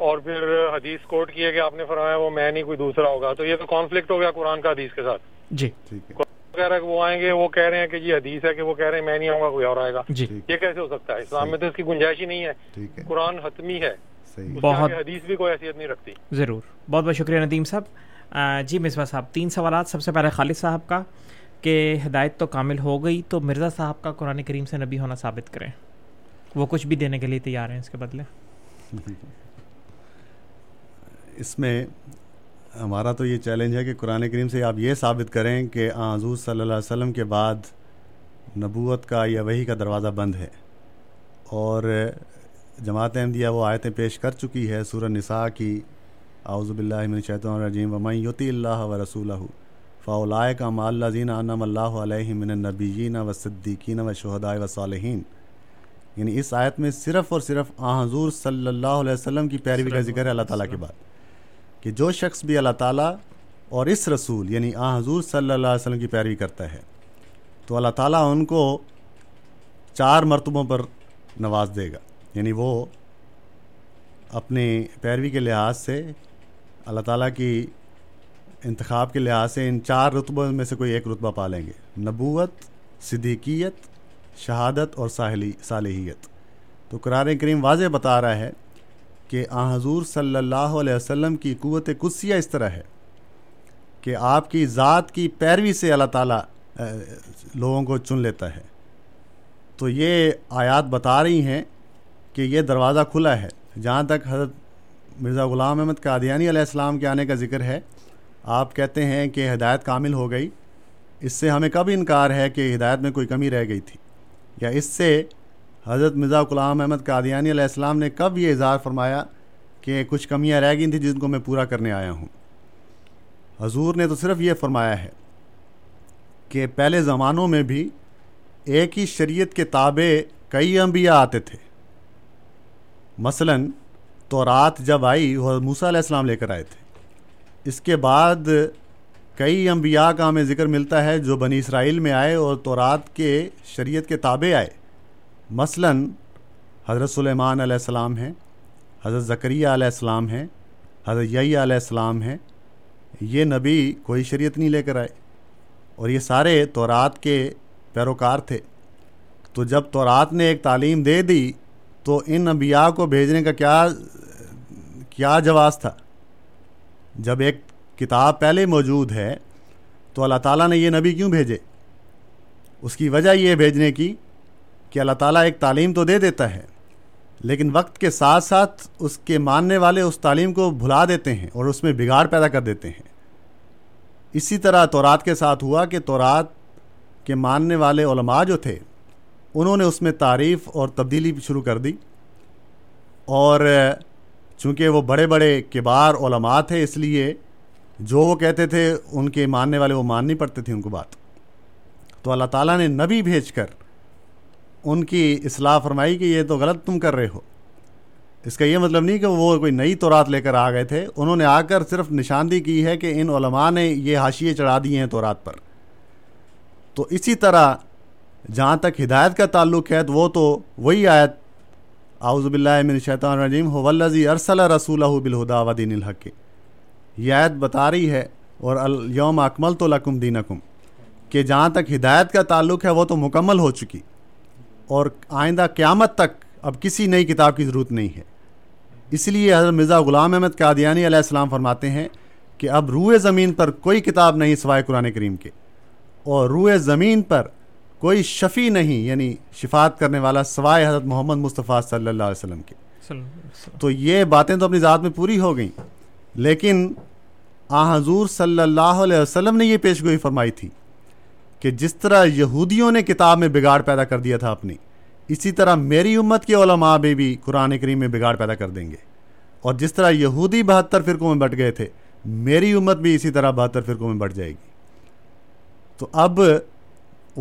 اور پھر حدیث کوٹ کی ہے کہ آپ نے فرمایا وہ میں نہیں کوئی دوسرا ہوگا, تو یہ تو کانفلکٹ ہو گیا قرآن کا حدیث کے ساتھ جی. کہہ رہا ہے کہ وہ آئیں گے, وہ کہہ رہے ہیں کہ یہ حدیث ہے کہ وہ کہہ رہے ہیں میں نہیں آؤں گا کوئی اور آئے گا. یہ کیسے ہو سکتا ہے؟ اسلام میں تو اس کی گنجائش ہی نہیں ہے. قرآن حتمی ہے, بہت حدیث بھی کوئی حیثیت نہیں رکھتی. ضرور, بہت بہت شکریہ ندیم صاحب. جی مصباح صاحب, تین سوالات. سب سے پہلے خالد صاحب کا کہ ہدایت تو کامل ہو گئی, تو مرزا صاحب کا قرآن کریم سے نبی ہونا ثابت کریں, وہ کچھ بھی دینے کے لیے تیار ہیں اس کے بدلے. اس میں ہمارا تو یہ چیلنج ہے کہ قرآن کریم سے آپ یہ ثابت کریں کہ حضور صلی اللہ علیہ وسلم کے بعد نبوت کا یا وحی کا دروازہ بند ہے. اور جماعت احمدیہ وہ آیتیں پیش کر چکی ہے سورہ نساء کی, اعوذ باللہ من الشیطان الرجیم, ومن یطیع اللہ ورسولہ فاولئک مع الذین انعم اللہ علیہم من النبیین والصدیقین والشہداء والصالحین. یعنی اس آیت میں صرف اور صرف حضور صلی اللہ علیہ وسلم کی پیروی کا ذکر ہے اللہ تعالیٰ کے بعد, کہ جو شخص بھی اللہ تعالیٰ اور اس رسول یعنی آن حضور صلی اللہ علیہ وسلم کی پیروی کرتا ہے تو اللہ تعالیٰ ان کو 4 مرتبوں پر نواز دے گا، یعنی وہ اپنی پیروی کے لحاظ سے اللہ تعالیٰ کی انتخاب کے لحاظ سے ان 4 رتبوں میں سے کوئی ایک رتبہ پا لیں گے، نبوت، صدیقیت، شہادت اور صالحیت۔ تو قرآن کریم واضح بتا رہا ہے کہ آن حضور صلی اللہ علیہ وسلم کی قوت قدسیہ اس طرح ہے کہ آپ کی ذات کی پیروی سے اللہ تعالیٰ لوگوں کو چن لیتا ہے۔ تو یہ آیات بتا رہی ہیں کہ یہ دروازہ کھلا ہے۔ جہاں تک حضرت مرزا غلام احمد قادیانی علیہ السلام کے آنے کا ذکر ہے، آپ کہتے ہیں کہ ہدایت کامل ہو گئی، اس سے ہمیں کب انکار ہے کہ ہدایت میں کوئی کمی رہ گئی تھی، یا اس سے حضرت مرزا غلام احمد قادیانی علیہ السلام نے کب یہ اظہار فرمایا کہ کچھ کمیاں رہ گئی تھیں جن کو میں پورا کرنے آیا ہوں۔ حضور نے تو صرف یہ فرمایا ہے کہ پہلے زمانوں میں بھی ایک ہی شریعت کے تابع کئی انبیاء آتے تھے۔ مثلاً تورات جب آئی حضرت موسیٰ علیہ السلام لے کر آئے تھے، اس کے بعد کئی انبیاء کا ہمیں ذکر ملتا ہے جو بنی اسرائیل میں آئے اور تورات کے شریعت کے تابع آئے۔ مثلاً حضرت سلیمان علیہ السلام ہیں، حضرت زکریا علیہ السلام ہیں، حضرت یحییٰ علیہ السلام ہیں، یہ نبی کوئی شریعت نہیں لے کر آئے اور یہ سارے تورات کے پیروکار تھے۔ تو جب تورات نے ایک تعلیم دے دی تو ان انبیاء کو بھیجنے کا کیا جواز تھا؟ جب ایک کتاب پہلے موجود ہے تو اللہ تعالیٰ نے یہ نبی کیوں بھیجے؟ اس کی وجہ یہ بھیجنے کی کہ اللہ تعالیٰ ایک تعلیم تو دے دیتا ہے، لیکن وقت کے ساتھ ساتھ اس کے ماننے والے اس تعلیم کو بھلا دیتے ہیں اور اس میں بگاڑ پیدا کر دیتے ہیں۔ اسی طرح تورات کے ساتھ ہوا کہ تورات کے ماننے والے علماء جو تھے انہوں نے اس میں تعریف اور تبدیلی شروع کر دی، اور چونکہ وہ بڑے بڑے کبار علماء تھے اس لیے جو وہ کہتے تھے ان کے ماننے والے وہ ماننی پڑتے تھے ان کو بات۔ تو اللہ تعالیٰ نے نبی بھیج کر ان کی اصلاح فرمائی کہ یہ تو غلط تم کر رہے ہو۔ اس کا یہ مطلب نہیں کہ وہ کوئی نئی تورات لے کر آ گئے تھے، انہوں نے آ کر صرف نشاندہی کی ہے کہ ان علماء نے یہ حاشیے چڑھا دیے ہیں تورات پر۔ تو اسی طرح جہاں تک ہدایت کا تعلق ہے تو وہ تو وہی آیت اعوذ باللہ من الشیطان الرجیم هو الذی ارسل رسولہ بالہدی ودین الحق، یہ آیت بتا رہی ہے، اور الیوم اکملت لکم دینکم، کہ جہاں تک ہدایت کا تعلق ہے وہ تو مکمل ہو چکی اور آئندہ قیامت تک اب کسی نئی کتاب کی ضرورت نہیں ہے۔ اس لیے حضرت مرزا غلام احمد قادیانی علیہ السلام فرماتے ہیں کہ اب روئے زمین پر کوئی کتاب نہیں سوائے قرآن کریم کے، اور روئے زمین پر کوئی شفیع نہیں یعنی شفاعت کرنے والا سوائے حضرت محمد مصطفیٰ صلی اللہ علیہ وسلم کے۔ تو یہ باتیں تو اپنی ذات میں پوری ہو گئیں، لیکن آن حضور صلی اللہ علیہ وسلم نے یہ پیشگوئی فرمائی تھی کہ جس طرح یہودیوں نے کتاب میں بگاڑ پیدا کر دیا تھا اپنی، اسی طرح میری امت کے علماء بھی قرآن کریم میں بگاڑ پیدا کر دیں گے، اور جس طرح یہودی 72 فرقوں میں بٹ گئے تھے، میری امت بھی اسی طرح 72 فرقوں میں بٹ جائے گی۔ تو اب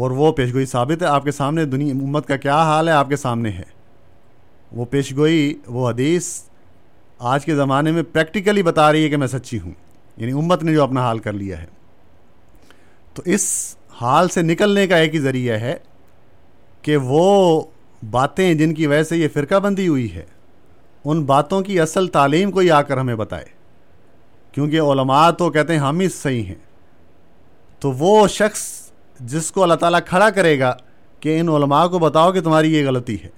اور وہ پیشگوئی ثابت ہے آپ کے سامنے، دنیا امت کا کیا حال ہے آپ کے سامنے ہے، وہ پیشگوئی وہ حدیث آج کے زمانے میں پریکٹیکلی بتا رہی ہے کہ میں سچی ہوں، یعنی امت نے جو اپنا حال کر لیا ہے۔ تو اس حال سے نکلنے کا ایک ہی ذریعہ ہے کہ وہ باتیں جن کی وجہ سے یہ فرقہ بندی ہوئی ہے ان باتوں کی اصل تعلیم کوئی آ کر ہمیں بتائے، کیونکہ علماء تو کہتے ہیں ہم ہی صحیح ہیں۔ تو وہ شخص جس کو اللہ تعالیٰ کھڑا کرے گا کہ ان علماء کو بتاؤ کہ تمہاری یہ غلطی ہے،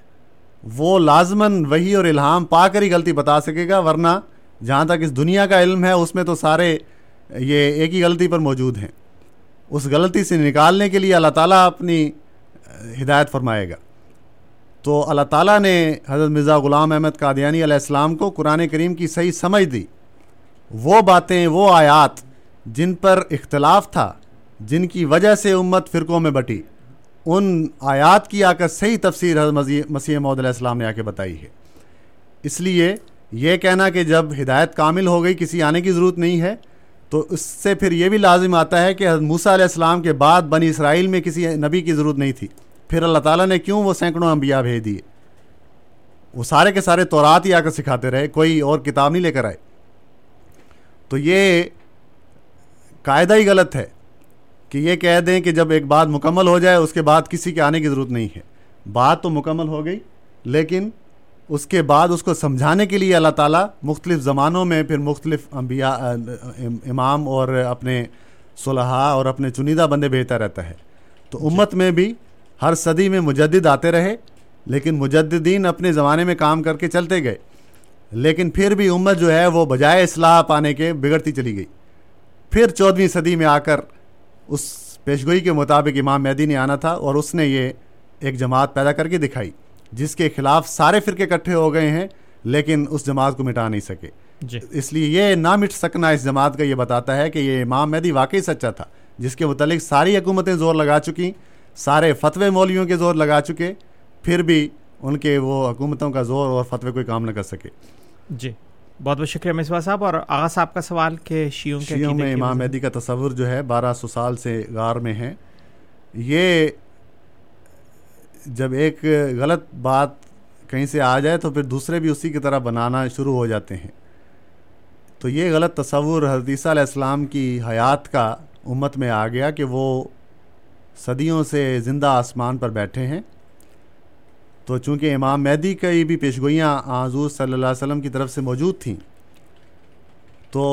وہ لازماً وحی اور الہام پا کر ہی غلطی بتا سکے گا، ورنہ جہاں تک اس دنیا کا علم ہے اس میں تو سارے یہ ایک ہی غلطی پر موجود ہیں۔ اس غلطی سے نکالنے کے لیے اللہ تعالیٰ اپنی ہدایت فرمائے گا۔ تو اللہ تعالیٰ نے حضرت مرزا غلام احمد قادیانی علیہ السلام کو قرآن کریم کی صحیح سمجھ دی، وہ باتیں وہ آیات جن پر اختلاف تھا، جن کی وجہ سے امت فرقوں میں بٹی، ان آیات کی آ کر صحیح تفسیر حضرت مسیح موعود علیہ السلام نے آ کے بتائی ہے۔ اس لیے یہ کہنا کہ جب ہدایت کامل ہو گئی کسی آنے کی ضرورت نہیں ہے، تو اس سے پھر یہ بھی لازم آتا ہے کہ حضرت موسیٰ علیہ السلام کے بعد بنی اسرائیل میں کسی نبی کی ضرورت نہیں تھی، پھر اللہ تعالیٰ نے کیوں وہ سینکڑوں انبیاء بھیج دیے؟ وہ سارے کے سارے تورات ہی آ کر سکھاتے رہے، کوئی اور کتاب نہیں لے کر آئے۔ تو یہ قاعدہ ہی غلط ہے کہ یہ کہہ دیں کہ جب ایک بات مکمل ہو جائے اس کے بعد کسی کے آنے کی ضرورت نہیں ہے. بات تو مکمل ہو گئی لیکن اس کے بعد اس کو سمجھانے کے لیے اللہ تعالیٰ مختلف زمانوں میں پھر مختلف انبیاء امام اور اپنے صلحاء اور اپنے چنیدہ بندے بھیجتا رہتا ہے. تو امت میں بھی ہر صدی میں مجدد آتے رہے لیکن مجددین اپنے زمانے میں کام کر کے چلتے گئے, لیکن پھر بھی امت جو ہے وہ بجائے اصلاح پانے کے بگڑتی چلی گئی. پھر 14ویں صدی میں آ کر اس پیشگوئی کے مطابق امام مہدی نے آنا تھا اور اس نے یہ ایک جماعت پیدا کر کے دکھائی جس کے خلاف سارے فرقے اکٹھے ہو گئے ہیں لیکن اس جماعت کو مٹا نہیں سکے. اس لیے یہ نہ مٹ سکنا اس جماعت کا یہ بتاتا ہے کہ یہ امام مہدی واقعی سچا تھا, جس کے متعلق ساری حکومتیں زور لگا چکی, سارے فتوے مولویوں کے زور لگا چکے, پھر بھی ان کے وہ حکومتوں کا زور اور فتوے کوئی کام نہ کر سکے. جی بہت بہت شکریہ مصباح صاحب. اور آغا صاحب کا سوال کہ شیعوں میں امام مہدی کا تصور جو ہے 1200 سال سے غار میں ہے. یہ جب ایک غلط بات کہیں سے آ جائے تو پھر دوسرے بھی اسی کی طرح بنانا شروع ہو جاتے ہیں. تو یہ غلط تصور حضرت عیسیٰ علیہ السلام کی حیات کا امت میں آ گیا کہ وہ صدیوں سے زندہ آسمان پر بیٹھے ہیں. تو چونکہ امام مہدی کی بھی پیشگوئیاں حضور صلی اللہ علیہ وسلم کی طرف سے موجود تھیں تو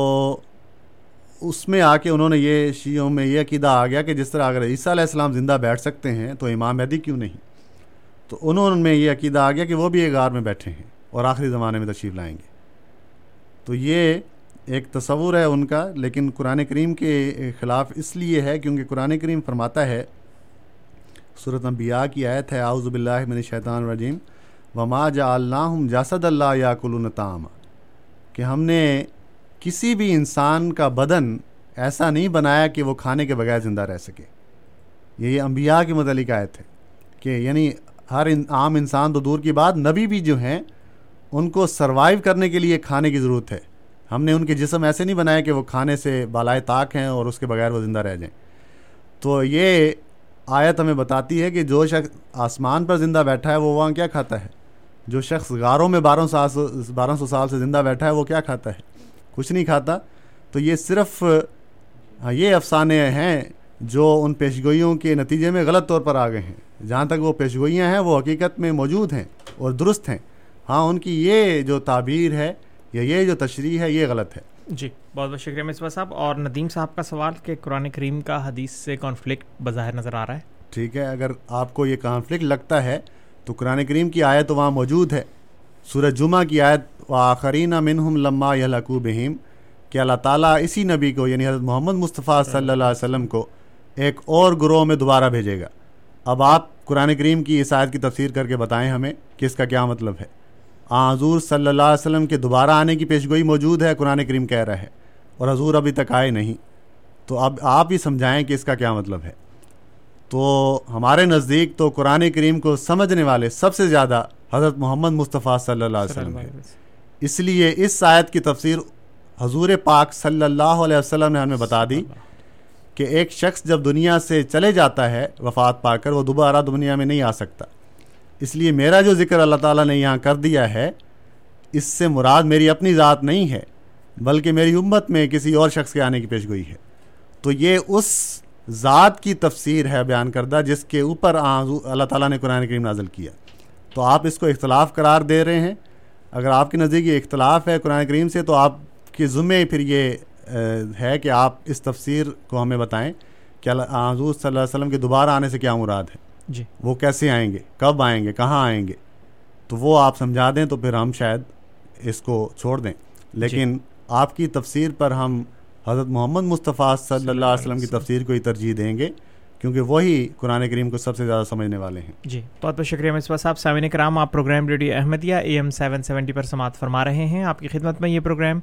اس میں آ کے انہوں نے یہ شیعوں میں یہ عقیدہ آ گیا کہ جس طرح اگر عیسیٰ علیہ السلام زندہ بیٹھ سکتے ہیں تو امام مہدی کیوں نہیں. تو انہوں میں یہ عقیدہ آ گیا کہ وہ بھی ایک غار میں بیٹھے ہیں اور آخری زمانے میں تشریف لائیں گے. تو یہ ایک تصور ہے ان کا, لیکن قرآن کریم کے خلاف اس لیے ہے کیونکہ قرآن کریم فرماتا ہے, سورۃ انبیاء کی آیت ہے, اعوذ باللہ من الشیطان الرجیم وما جعلناہم جسدا لا یاکلون الطعام, کہ ہم نے کسی بھی انسان کا بدن ایسا نہیں بنایا کہ وہ کھانے کے بغیر زندہ رہ سکے. یہ انبیاء کے متعلق آیت ہے کہ یعنی ہر عام انسان تو دور کی بات, نبی بھی جو ہیں ان کو سروائیو کرنے کے لیے کھانے کی ضرورت ہے. ہم نے ان کے جسم ایسے نہیں بنائے کہ وہ کھانے سے بالائے طاق ہیں اور اس کے بغیر وہ زندہ رہ جائیں. تو یہ آیت ہمیں بتاتی ہے کہ جو شخص آسمان پر زندہ بیٹھا ہے وہ وہاں کیا کھاتا ہے, جو شخص غاروں میں 1200 سال سے زندہ بیٹھا ہے وہ کیا کھاتا ہے, کچھ نہیں کھاتا. تو یہ صرف یہ افسانے ہیں جو ان پیشگوئیوں کے نتیجے میں غلط طور پر آ گئے ہیں. جہاں تک وہ پیشگوئیاں ہیں وہ حقیقت میں موجود ہیں اور درست ہیں, ہاں ان کی یہ جو تعبیر ہے یا یہ جو تشریح ہے یہ غلط ہے. جی بہت بہت شکریہ مصباح صاحب. اور ندیم صاحب کا سوال کہ قرآن کریم کا حدیث سے کانفلکٹ بظاہر نظر آ رہا ہے. ٹھیک ہے, اگر آپ کو یہ کانفلکٹ لگتا ہے تو قرآن کریم کی آیت وہاں موجود ہے, سورہ جمعہ کی آیت وآخرین منہم لما یلحقوا بہم, کہ اللہ تعالیٰ اسی نبی کو یعنی حضرت محمد مصطفیٰ صلی اللہ علیہ وسلم کو ایک اور گروہ میں دوبارہ بھیجے گا. اب آپ قرآن کریم کی اس آیت کی تفسیر کر کے بتائیں ہمیں کہ اس کا کیا مطلب ہے. حضور صلی اللہ علیہ وسلم کے دوبارہ آنے کی پیشگوئی موجود ہے, قرآن کریم کہہ رہا ہے, اور حضور ابھی تک آئے نہیں. تو اب آپ ہی سمجھائیں کہ اس کا کیا مطلب ہے. تو ہمارے نزدیک تو قرآن کریم کو سمجھنے والے سب سے زیادہ حضرت محمد مصطفیٰ صلی اللہ علیہ وسلم ہے. اس لیے اس آیت کی تفسیر حضور پاک صلی اللہ علیہ وسلم نے ہمیں بتا دی کہ ایک شخص جب دنیا سے چلے جاتا ہے وفات پا کر وہ دوبارہ دنیا میں نہیں آ سکتا. اس لیے میرا جو ذکر اللہ تعالیٰ نے یہاں کر دیا ہے اس سے مراد میری اپنی ذات نہیں ہے بلکہ میری امت میں کسی اور شخص کے آنے کی پیشگوئی ہے. تو یہ اس ذات کی تفسیر ہے بیان کردہ جس کے اوپر اللہ تعالیٰ نے قرآن کریم نازل کیا. تو آپ اس کو اختلاف قرار دے رہے ہیں. اگر آپ کے نزدیک یہ اختلاف ہے قرآن کریم سے تو آپ کے ذمے پھر یہ ہے کہ آپ اس تفسیر کو ہمیں بتائیں کہ حضور صلی اللہ علیہ وسلم کے دوبارہ آنے سے کیا مراد ہے. جی وہ کیسے آئیں گے, کب آئیں گے, کہاں آئیں گے, تو وہ آپ سمجھا دیں تو پھر ہم شاید اس کو چھوڑ دیں. لیکن جی آپ کی تفسیر پر ہم حضرت محمد مصطفیٰ صلی اللہ علیہ وسلم کی تفسیر کو ہی ترجیح دیں گے کیونکہ وہی قرآن کریم کو سب سے زیادہ سمجھنے والے ہیں. جی بہت بہت شکریہ مصباح صاحب. سامعین کرام, آپ پروگرام ریڈیو احمدیہ AM 770 پر سماعت فرما رہے ہیں. آپ کی خدمت میں یہ پروگرام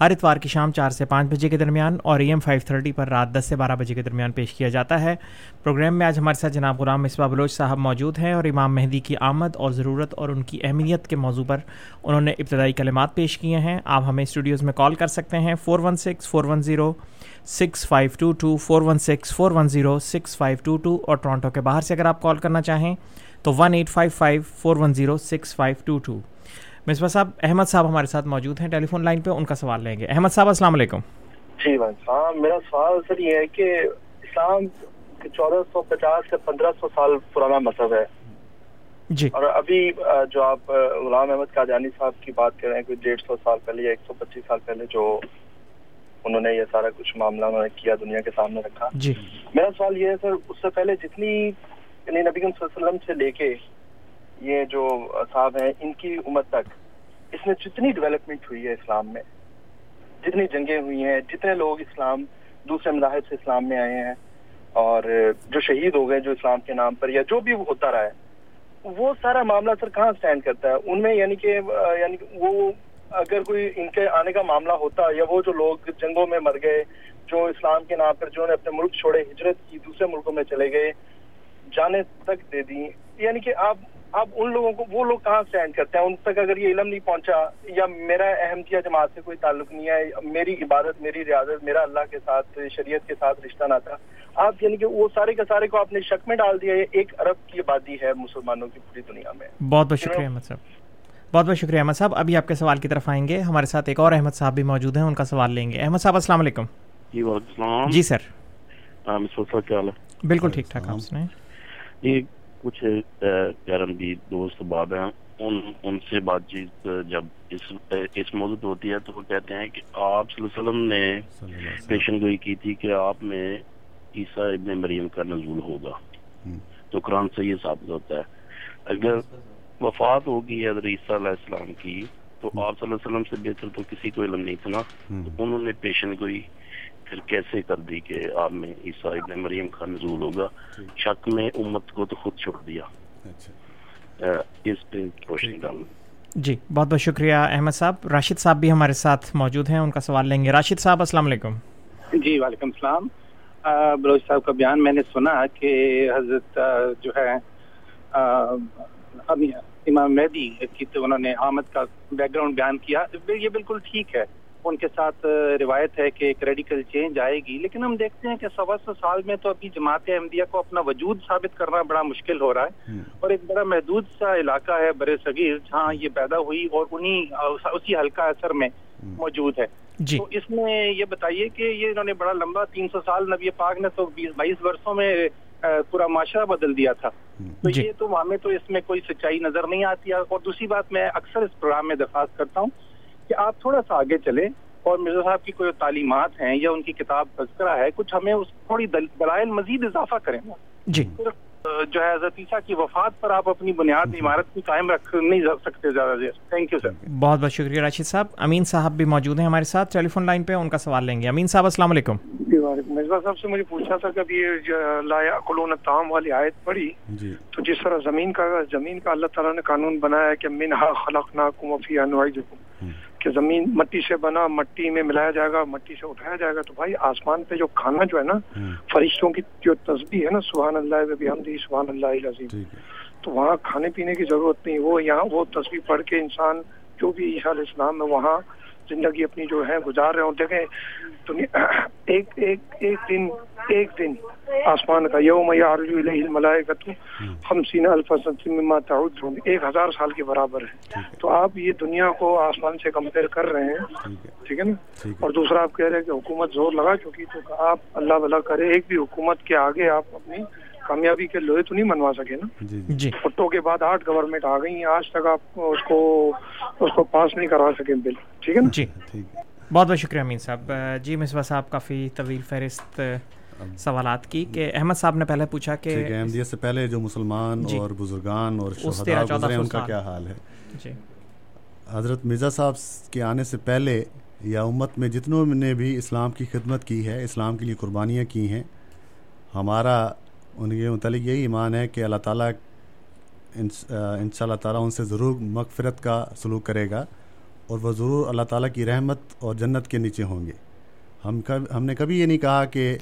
ہر اتوار کی شام 4 سے 5 بجے کے درمیان اور AM 530 پر رات 10 سے 12 بجے کے درمیان پیش کیا جاتا ہے. پروگرام میں آج ہمارے ساتھ جناب غلام مصباح بلوچ صاحب موجود ہیں اور امام مہدی کی آمد اور ضرورت اور ان کی اہمیت کے موضوع پر انہوں نے ابتدائی کلمات پیش کیے ہیں. آپ ہمیں اسٹوڈیوز میں کال کر سکتے ہیں 416-410-6522 416-410-6522 اور ٹورانٹو کے باہر سے اگر آپ کال کرنا چاہیں تو 1855-410-6522. مصباح صاحب, احمد صاحب ہمارے ساتھ موجود ہیں ٹیلی فون لائن پہ, ان کا سوال لیں گے. احمد صاحب السلام علیکم. جی صاحب، میرا سوال سر یہ ہے کہ اسلام 1450 سے 1500 سال پرانا مذہب ہے جی، اور ابھی جو آپ غلام احمد قادیانی صاحب کی بات کر رہے ہیں، کوئی 150 سال پہلے یا 125 سال پہلے جو انہوں نے یہ سارا کچھ معاملہ انہوں نے کیا، دنیا کے سامنے رکھا جی. میرا سوال یہ ہے سر، اس سے پہلے جتنی یعنی نبی کریم صلی اللہ علیہ وسلم سے لے کے یہ جو صاحب ہیں ان کی امت تک، اس میں جتنی ڈیولپمنٹ ہوئی ہے اسلام میں، جتنی جنگیں ہوئی ہیں، جتنے لوگ اسلام دوسرے مذاہب سے اسلام میں آئے ہیں اور جو شہید ہو گئے جو اسلام کے نام پر، یا جو بھی ہوتا رہا ہے، وہ سارا معاملہ سر کہاں سٹینڈ کرتا ہے ان میں؟ یعنی کہ وہ اگر کوئی ان کے آنے کا معاملہ ہوتا، یا وہ جو لوگ جنگوں میں مر گئے جو اسلام کے نام پر، جو نے اپنے ملک چھوڑے، ہجرت کی، دوسرے ملکوں میں چلے گئے، جانے تک دے دی، یعنی کہ آپ ان لوگوں کو، وہ لوگ کہاں سٹینڈ کرتے ہیں؟ ان تک اگر یہ علم نہیں پہنچا، یا میرا احمدیہ جماعت سے کوئی تعلق نہیں ہے، میری عبادت، میری ریاضت، میرا اللہ کے ساتھ، شریعت کے ساتھ رشتہ نہ تھا، آپ یعنی کہ وہ سارے کے سارے کو آپ نے شک میں ڈال دیا. یہ 1 ارب کی آبادی ہے مسلمانوں کی پوری دنیا میں. بہت بہت شکریہ احمد صاحب. ابھی آپ کے سوال کی طرف آئیں گے. ہمارے ساتھ ایک اور احمد صاحب بھی موجود ہیں، ان کا سوال لیں گے. احمد صاحب السلام علیکم. جی وعلیکم السلام. جی سر کیا حال ہے؟ بالکل ٹھیک ٹھاک. آپ سنیں. جی کچھ پیارنبی دوست باب ہیں، ان سے بات چیت جب اس موضوع پہ ہوتی ہے تو وہ کہتے ہیں کہ آپ صلی اللہ علیہ وسلم نے پیشن گوئی کی تھی کہ آپ میں عیسیٰ ابن مریم کا نزول ہوگا، تو قرآن سے یہ ثابت ہوتا ہے. اگر وفات ہوگی حضرت عیسیٰ علیہ السلام کی تو آپ صلی اللہ علیہ وسلم سے بہتر تو کسی کو علم نہیں تھا نا، تو انہوں نے پیشن گوئی پھر کیسے کر دی کہ آپ میں عیسیٰ ابن مریم کا نزول ہوگا؟ شک میں امت کو تو خود چھوڑ دیا. اس پہ روشنی ڈال. جی بہت بہت شکریہ احمد صاحب. راشد صاحب بھی ہمارے ساتھ موجود ہیں، ان کا سوال لیں گے. راشد صاحب السلام علیکم. جی وعلیکم السلام. بلوچ صاحب کا بیان میں نے سنا کہ حضرت جو ہے امام مہدی کی تو انہوں نے آمد کا بیک گراؤنڈ بیان کیا، یہ بالکل ٹھیک ہے. ان کے ساتھ روایت ہے کہ ایک ریڈیکل چینج آئے گی، لیکن ہم دیکھتے ہیں کہ 125 سال میں تو ابھی جماعت احمدیہ کو اپنا وجود ثابت کرنا بڑا مشکل ہو رہا ہے، اور ایک بڑا محدود سا علاقہ ہے بر صغیر جہاں یہ پیدا ہوئی اور اسی حلقہ اثر میں موجود ہے. تو اس میں یہ بتائیے کہ یہ انہوں نے بڑا لمبا 300 سال، نبی پاک نے تو 22 برسوں میں پورا معاشرہ بدل دیا تھا، تو یہ تو ہمیں تو اس میں کوئی سچائی نظر نہیں آتی. اور دوسری بات، میں اکثر اس پروگرام میں درخواست کرتا ہوں کہ آپ تھوڑا سا آگے چلیں اور مرزا صاحب کی کوئی تعلیمات ہیں یا ان کی کتاب تذکرہ ہے کچھ، ہمیں اس تھوڑی دلائل مزید اضافہ کریں. جی جو ہے حضرت عیسیٰ کی وفات پر آپ اپنی بنیاد عمارت کو قائم رکھ نہیں سکتے زیادہ دیر. Thank you sir. بہت بہت شکریہ راشد صاحب. امین صاحب بھی موجود ہیں ہمارے ساتھ ٹیلی فون لائن پہ، ان کا سوال لیں گے. امین صاحب السلام علیکم. جی وعلیکم. مرزا صاحب سے مجھے پوچھنا تھا کہ اب یہ لا یعقلون الطعام والی آیت پڑھی، تو جس طرح زمین کا اللہ تعالیٰ نے قانون بنایا ہے کہ منہا خلقناکم وفیہا نعیدکم، کہ زمین مٹی سے بنا، مٹی میں ملایا جائے گا، مٹی سے اٹھایا جائے گا. تو بھائی آسمان پہ جو کھانا جو ہے نا، فرشتوں کی جو تسبیح ہے نا، سبحان اللہ و بحمدہ سبحان اللہ العظیم، تو وہاں کھانے پینے کی ضرورت نہیں. وہ یہاں وہ تسبیح پڑھ کے انسان جو بھی عیسیٰ علیہ السلام ہے وہاں زندگی اپنی جو ہے گزار رہے ہوں. دیکھیں دنیا ایک دن آسمان کا یوم یعرجو الیہ الملائکۃ 50,000 سنۃ مما تعدون 1000 سال کے برابر ہے. تو آپ یہ دنیا کو آسمان سے کمپیئر کر رہے ہیں، ٹھیک ہے نا. اور دوسرا آپ کہہ رہے ہیں کہ حکومت زور لگا چکی، تو آپ اللہ بھلا کرے ایک بھی حکومت کے آگے آپ اپنی کامیابی کے لوہے تو نہیں منوا سکے نا. جی بھٹو کے بعد 8 گورنمنٹ آ گئی ہیں، آج تک آپ اس کو پاس نہیں کروا سکے بل، ٹھیک ہے نا. جی بہت بہت شکریہ امین صاحب. جی مصباح صاحب، کافی طویل فہرست سوالات کی کہ احمد صاحب نے پہلے پوچھا کہ احمدیت سے پہلے جو مسلمان اور بزرگان اور شہداء گزرے ان کا کیا حال ہے. جی حضرت مرزا صاحب کے آنے سے پہلے یا امت میں جتنوں نے بھی اسلام کی خدمت کی ہے، اسلام کے لیے قربانیاں کی ہیں، ہمارا ان کے متعلق یہی ایمان ہے کہ اللہ تعالیٰ ان شاء اللہ تعالیٰ ان سے ضرور مغفرت کا سلوک کرے گا اور وہ ضرور اللہ تعالیٰ کی رحمت اور جنت کے نیچے ہوں گے. ہم نے کبھی یہ نہیں کہا کہ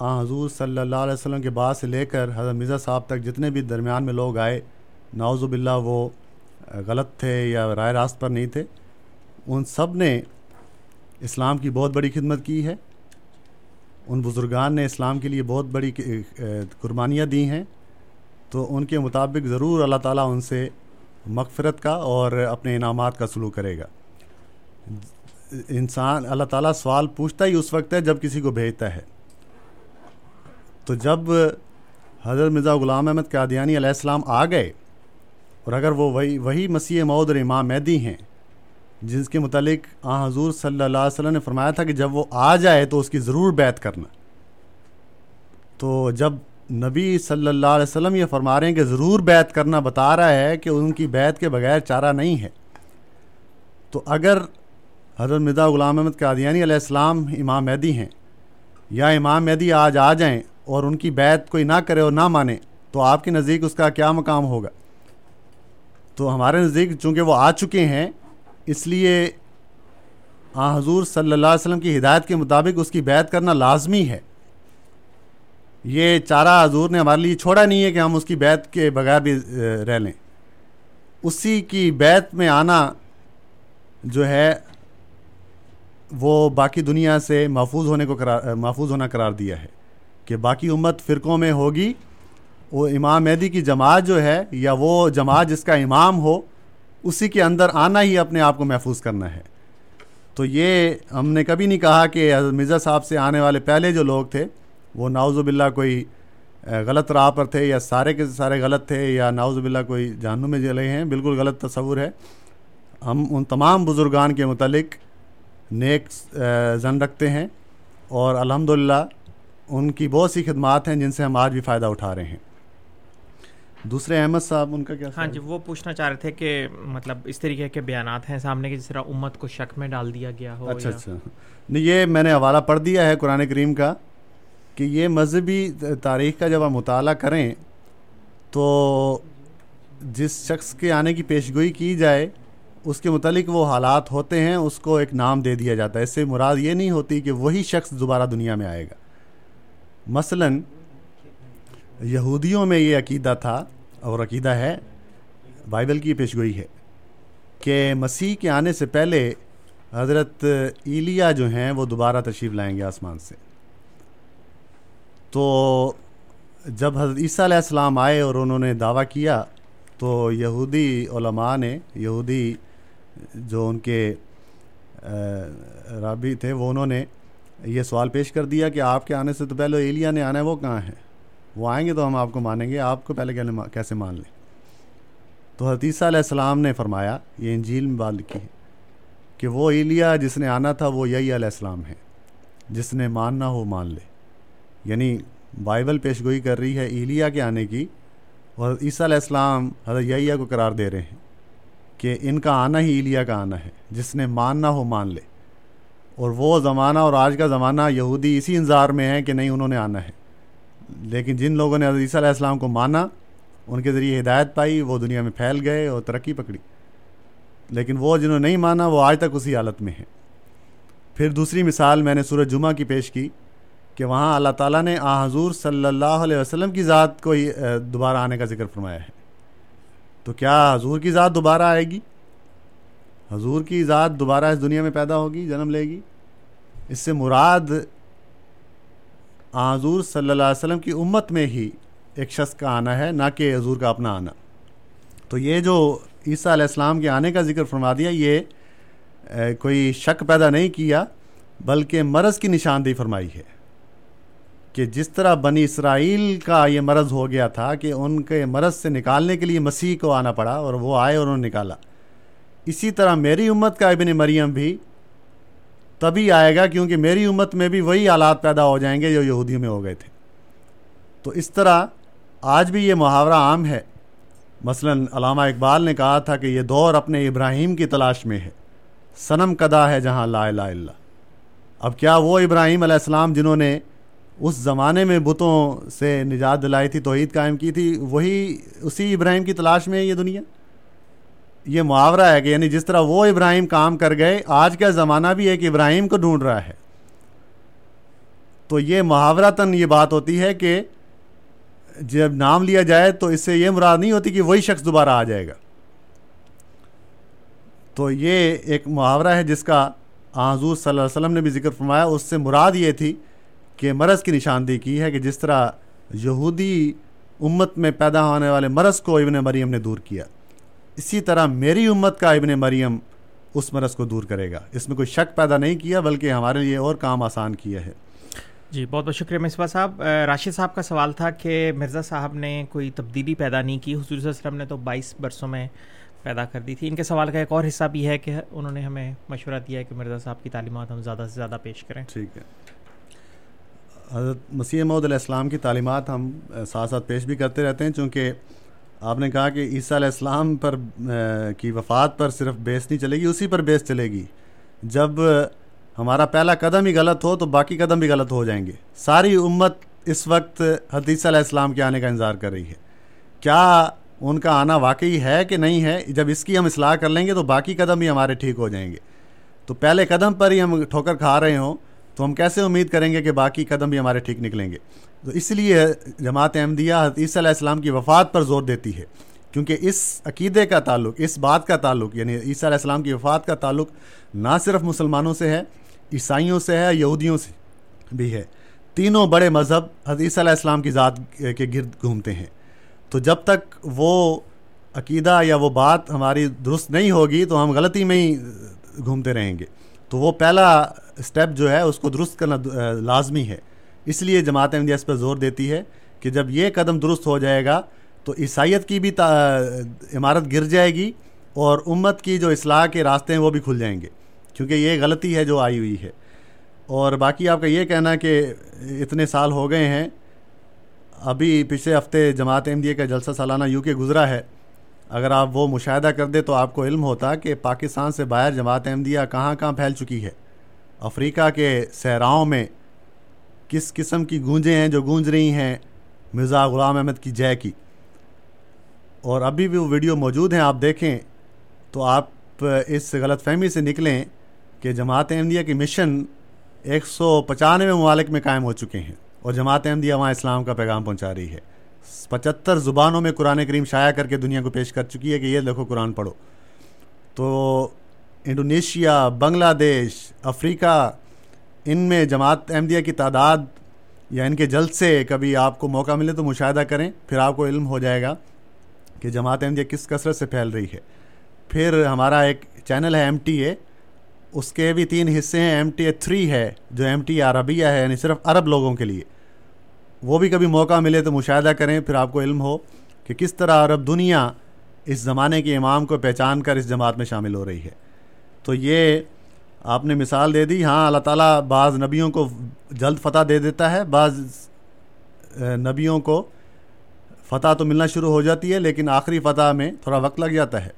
حضور صلی اللہ علیہ وسلم کے بعد سے لے کر حضرت مرزا صاحب تک جتنے بھی درمیان میں لوگ آئے، نعوذ باللہ، وہ غلط تھے یا راہ راست پر نہیں تھے. ان سب نے اسلام کی بہت بڑی خدمت کی ہے، ان بزرگان نے اسلام کے لیے بہت بڑی قربانیاں دی ہیں، تو ان کے مطابق ضرور اللہ تعالیٰ ان سے مغفرت کا اور اپنے انعامات کا سلوک کرے گا. انسان اللہ تعالیٰ سوال پوچھتا ہی اس وقت ہے جب کسی کو بھیجتا ہے. تو جب حضرت مرزا غلام احمد قادیانی علیہ السلام آ گئے, اور اگر وہ وہی مسیح موعود اور امام مہدی ہیں جس کے متعلق آن حضور صلی اللہ علیہ وسلم نے فرمایا تھا کہ جب وہ آ جائے تو اس کی ضرور بیعت کرنا, تو جب نبی صلی اللہ علیہ وسلم یہ فرما رہے ہیں کہ ضرور بیعت کرنا, بتا رہا ہے کہ ان کی بیعت کے بغیر چارہ نہیں ہے. تو اگر حضرت مرزا غلام احمد قادیانی علیہ السلام امام مہدی ہیں, یا امام مہدی آج آ جائیں اور ان کی بیعت کوئی نہ کرے اور نہ مانے, تو آپ کے نزدیک اس کا کیا مقام ہوگا؟ تو ہمارے نزدیک چونکہ وہ آ چکے ہیں, اس لیے آن حضور صلی اللہ علیہ وسلم کی ہدایت کے مطابق اس کی بیعت کرنا لازمی ہے. یہ چارہ حضور نے ہمارے لیے چھوڑا نہیں ہے کہ ہم اس کی بیعت کے بغیر بھی رہ لیں. اسی کی بیعت میں آنا جو ہے وہ باقی دنیا سے محفوظ ہونا قرار دیا ہے کہ باقی امت فرقوں میں ہوگی, وہ امام مہدی کی جماعت جو ہے یا وہ جماعت جس کا امام ہو اسی کے اندر آنا ہی اپنے آپ کو محفوظ کرنا ہے. تو یہ ہم نے کبھی نہیں کہا کہ حضرت مرزا صاحب سے آنے والے پہلے جو لوگ تھے وہ نعوذ باللہ کوئی غلط راہ پر تھے یا سارے کے سارے غلط تھے یا نعوذ باللہ کوئی جہنم میں جلے ہیں. بالکل غلط تصور ہے. ہم ان تمام بزرگان کے متعلق نیک ظن رکھتے ہیں, اور الحمدللہ ان کی بہت سی خدمات ہیں جن سے ہم آج بھی فائدہ اٹھا رہے ہیں. دوسرے احمد صاحب, ان کا کیا؟ ہاں جی, وہ پوچھنا چاہ رہے تھے کہ مطلب اس طریقے کے بیانات ہیں سامنے کہ جس طرح امت کو شک میں ڈال دیا گیا ہو. اچھا, نہیں یہ میں نے حوالہ پڑھ دیا ہے قرآن کریم کا کہ یہ مذہبی تاریخ کا جب ہم مطالعہ کریں تو جس شخص کے آنے کی پیشگوئی کی جائے اس کے متعلق وہ حالات ہوتے ہیں, اس کو ایک نام دے دیا جاتا ہے. اس سے مراد یہ نہیں ہوتی کہ وہی شخص دوبارہ دنیا میں آئے گا. مثلاً یہودیوں میں یہ عقیدہ تھا اور عقیدہ ہے, بائبل کی پیشگوئی ہے کہ مسیح کے آنے سے پہلے حضرت ایلیا جو ہیں وہ دوبارہ تشریف لائیں گے آسمان سے. تو جب حضرت عیسیٰ علیہ السلام آئے اور انہوں نے دعویٰ کیا تو یہودی علماء نے, یہودی جو ان کے رابی تھے, وہ انہوں نے یہ سوال پیش کر دیا کہ آپ کے آنے سے تو پہلے ایلیا نے آنا ہے, وہ کہاں ہیں؟ وہ آئیں گے تو ہم آپ کو مانیں گے, آپ کو پہلے کیسے مان لیں؟ تو حضرت عیسیٰ علیہ السلام نے فرمایا, یہ انجیل میں بات لکھی ہے, کہ وہ ایلیا جس نے آنا تھا وہ یحییٰ علیہ السلام ہے, جس نے ماننا ہو مان لے. یعنی بائبل پیشگوئی کر رہی ہے ایلیا کے آنے کی, اور عیسیٰ علیہ السلام حضرت یحییٰ کو قرار دے رہے ہیں کہ ان کا آنا ہی ایلیا کا آنا ہے, جس نے ماننا ہو مان لے. اور وہ زمانہ اور آج کا زمانہ یہودی اسی انتظار میں ہیں کہ نہیں انہوں نے آنا ہے, لیکن جن لوگوں نے حضرت عیسیٰ علیہ السلام کو مانا, ان کے ذریعے ہدایت پائی, وہ دنیا میں پھیل گئے اور ترقی پکڑی, لیکن وہ جنہوں نے نہیں مانا وہ آج تک اسی حالت میں ہیں. پھر دوسری مثال میں نے سورہ جمعہ کی پیش کی کہ وہاں اللہ تعالیٰ نے آن حضور صلی اللہ علیہ وسلم کی ذات کو دوبارہ آنے کا ذکر فرمایا ہے. تو کیا حضور کی ذات دوبارہ آئے گی؟ حضور کی ذات دوبارہ اس دنیا میں پیدا ہوگی, جنم لے گی؟ اس سے مراد آن حضور صلی اللہ علیہ وسلم کی امت میں ہی ایک شخص کا آنا ہے, نہ کہ حضور کا اپنا آنا. تو یہ جو عیسیٰ علیہ السلام کے آنے کا ذکر فرما دیا, یہ کوئی شک پیدا نہیں کیا بلکہ مرض کی نشاندہی فرمائی ہے کہ جس طرح بنی اسرائیل کا یہ مرض ہو گیا تھا کہ ان کے مرض سے نکالنے کے لیے مسیح کو آنا پڑا اور وہ آئے اور انہوں نے نکالا, اسی طرح میری امت کا ابن مریم بھی تبھی آئے گا کیونکہ میری امت میں بھی وہی حالات پیدا ہو جائیں گے جو یہودیوں میں ہو گئے تھے. تو اس طرح آج بھی یہ محاورہ عام ہے. مثلاً علامہ اقبال نے کہا تھا کہ یہ دور اپنے ابراہیم کی تلاش میں ہے, صنم کدا ہے جہاں لا الہ الا. اب کیا وہ ابراہیم علیہ السلام جنہوں نے اس زمانے میں بتوں سے نجات دلائی تھی, توحید قائم کی تھی, وہی اسی ابراہیم کی تلاش میں ہے یہ دنیا؟ یہ محاورہ ہے کہ یعنی جس طرح وہ ابراہیم کام کر گئے, آج کا زمانہ بھی ایک ابراہیم کو ڈھونڈ رہا ہے. تو یہ محاورتاً یہ بات ہوتی ہے کہ جب نام لیا جائے تو اس سے یہ مراد نہیں ہوتی کہ وہی شخص دوبارہ آ جائے گا. تو یہ ایک محاورہ ہے جس کا حضور صلی اللہ علیہ وسلم نے بھی ذکر فرمایا. اس سے مراد یہ تھی کہ مرض کی نشاندہی کی ہے کہ جس طرح یہودی امت میں پیدا ہونے والے مرض کو ابن مریم نے دور کیا, اسی طرح میری امت کا ابن مریم اس مرض کو دور کرے گا. اس میں کوئی شک پیدا نہیں کیا بلکہ ہمارے لیے اور کام آسان کیا ہے. جی بہت بہت شکریہ مصباح صاحب. راشد صاحب کا سوال تھا کہ مرزا صاحب نے کوئی تبدیلی پیدا نہیں کی, حضور صلی اللہ علیہ وسلم نے تو 22 برسوں میں پیدا کر دی تھی. ان کے سوال کا ایک اور حصہ بھی ہے کہ انہوں نے ہمیں مشورہ دیا ہے کہ مرزا صاحب کی تعلیمات ہم زیادہ سے زیادہ پیش کریں. ٹھیک ہے, حضرت مسیح موعود علیہ السلام کی تعلیمات ہم ساتھ ساتھ پیش بھی کرتے رہتے ہیں. چونکہ آپ نے کہا کہ عیسیٰ علیہ السلام پر کی وفات پر صرف بیس نہیں چلے گی, اسی پر بیس چلے گی. جب ہمارا پہلا قدم ہی غلط ہو تو باقی قدم بھی غلط ہو جائیں گے. ساری امت اس وقت حضرت عیسیٰ علیہ السلام کے آنے کا انتظار کر رہی ہے. کیا ان کا آنا واقعی ہے کہ نہیں ہے؟ جب اس کی ہم اصلاح کر لیں گے تو باقی قدم بھی ہمارے ٹھیک ہو جائیں گے. تو پہلے قدم پر ہی ہم ٹھوکر کھا رہے ہوں تو ہم کیسے امید کریں گے کہ باقی قدم بھی ہمارے ٹھیک نکلیں گے؟ تو اس لیے جماعت احمدیہ حضرت عیسیٰ علیہ السلام کی وفات پر زور دیتی ہے, کیونکہ اس عقیدے کا تعلق, اس بات کا تعلق, یعنی عیسیٰ علیہ السلام کی وفات کا تعلق نہ صرف مسلمانوں سے ہے, عیسائیوں سے ہے, یہودیوں سے بھی ہے. تینوں بڑے مذہب حضرت عیسیٰ علیہ السلام کی ذات کے گرد گھومتے ہیں. تو جب تک وہ عقیدہ یا وہ بات ہماری درست نہیں ہوگی تو ہم غلطی میں ہی گھومتے رہیں گے. تو وہ پہلا اسٹیپ جو ہے اس کو درست کرنا لازمی ہے. اس لیے جماعت احمدیہ اس پر زور دیتی ہے کہ جب یہ قدم درست ہو جائے گا تو عیسائیت کی بھی عمارت گر جائے گی اور امت کی جو اصلاح کے راستے ہیں وہ بھی کھل جائیں گے, کیونکہ یہ غلطی ہے جو آئی ہوئی ہے. اور باقی آپ کا یہ کہنا کہ اتنے سال ہو گئے ہیں, ابھی پچھلے ہفتے جماعت احمدیہ کا جلسہ سالانہ UK گزرا ہے. اگر آپ وہ مشاہدہ کر دیں تو آپ کو علم ہوتا کہ پاکستان سے باہر جماعت احمدیہ کہاں کہاں پھیل چکی ہے. افریقہ کے صحراؤں میں کس قسم کی گونجیں ہیں جو گونج رہی ہیں مرزا غلام احمد کی جے کی, اور ابھی بھی وہ ویڈیو موجود ہیں. آپ دیکھیں تو آپ اس غلط فہمی سے نکلیں کہ جماعت احمدیہ کے مشن 195 ممالک میں قائم ہو چکے ہیں اور جماعت احمدیہ وہاں اسلام کا پیغام پہنچا رہی ہے. 75 زبانوں میں قرآن کریم شائع کر کے دنیا کو پیش کر چکی ہے کہ یہ دیکھو قرآن پڑھو. تو انڈونیشیا, بنگلہ دیش, افریقہ, ان میں جماعت احمدیہ کی تعداد یا ان کے جلسے کبھی آپ کو موقع ملے تو مشاہدہ کریں, پھر آپ کو علم ہو جائے گا کہ جماعت احمدیہ کس کثرت سے پھیل رہی ہے. پھر ہمارا ایک چینل ہے MTA, اس کے بھی 3 حصے ہیں. MTA 3 ہے جو MTA عربیہ ہے, یعنی صرف عرب لوگوں کے لیے. وہ بھی کبھی موقع ملے تو مشاہدہ کریں, پھر آپ کو علم ہو کہ کس طرح عرب دنیا اس زمانے کے امام کو پہچان کر اس جماعت میں شامل ہو رہی ہے. تو یہ آپ نے مثال دے دی. ہاں, اللہ تعالیٰ بعض نبیوں کو جلد فتح دے دیتا ہے, بعض نبیوں کو فتح تو ملنا شروع ہو جاتی ہے لیکن آخری فتح میں تھوڑا وقت لگ جاتا ہے.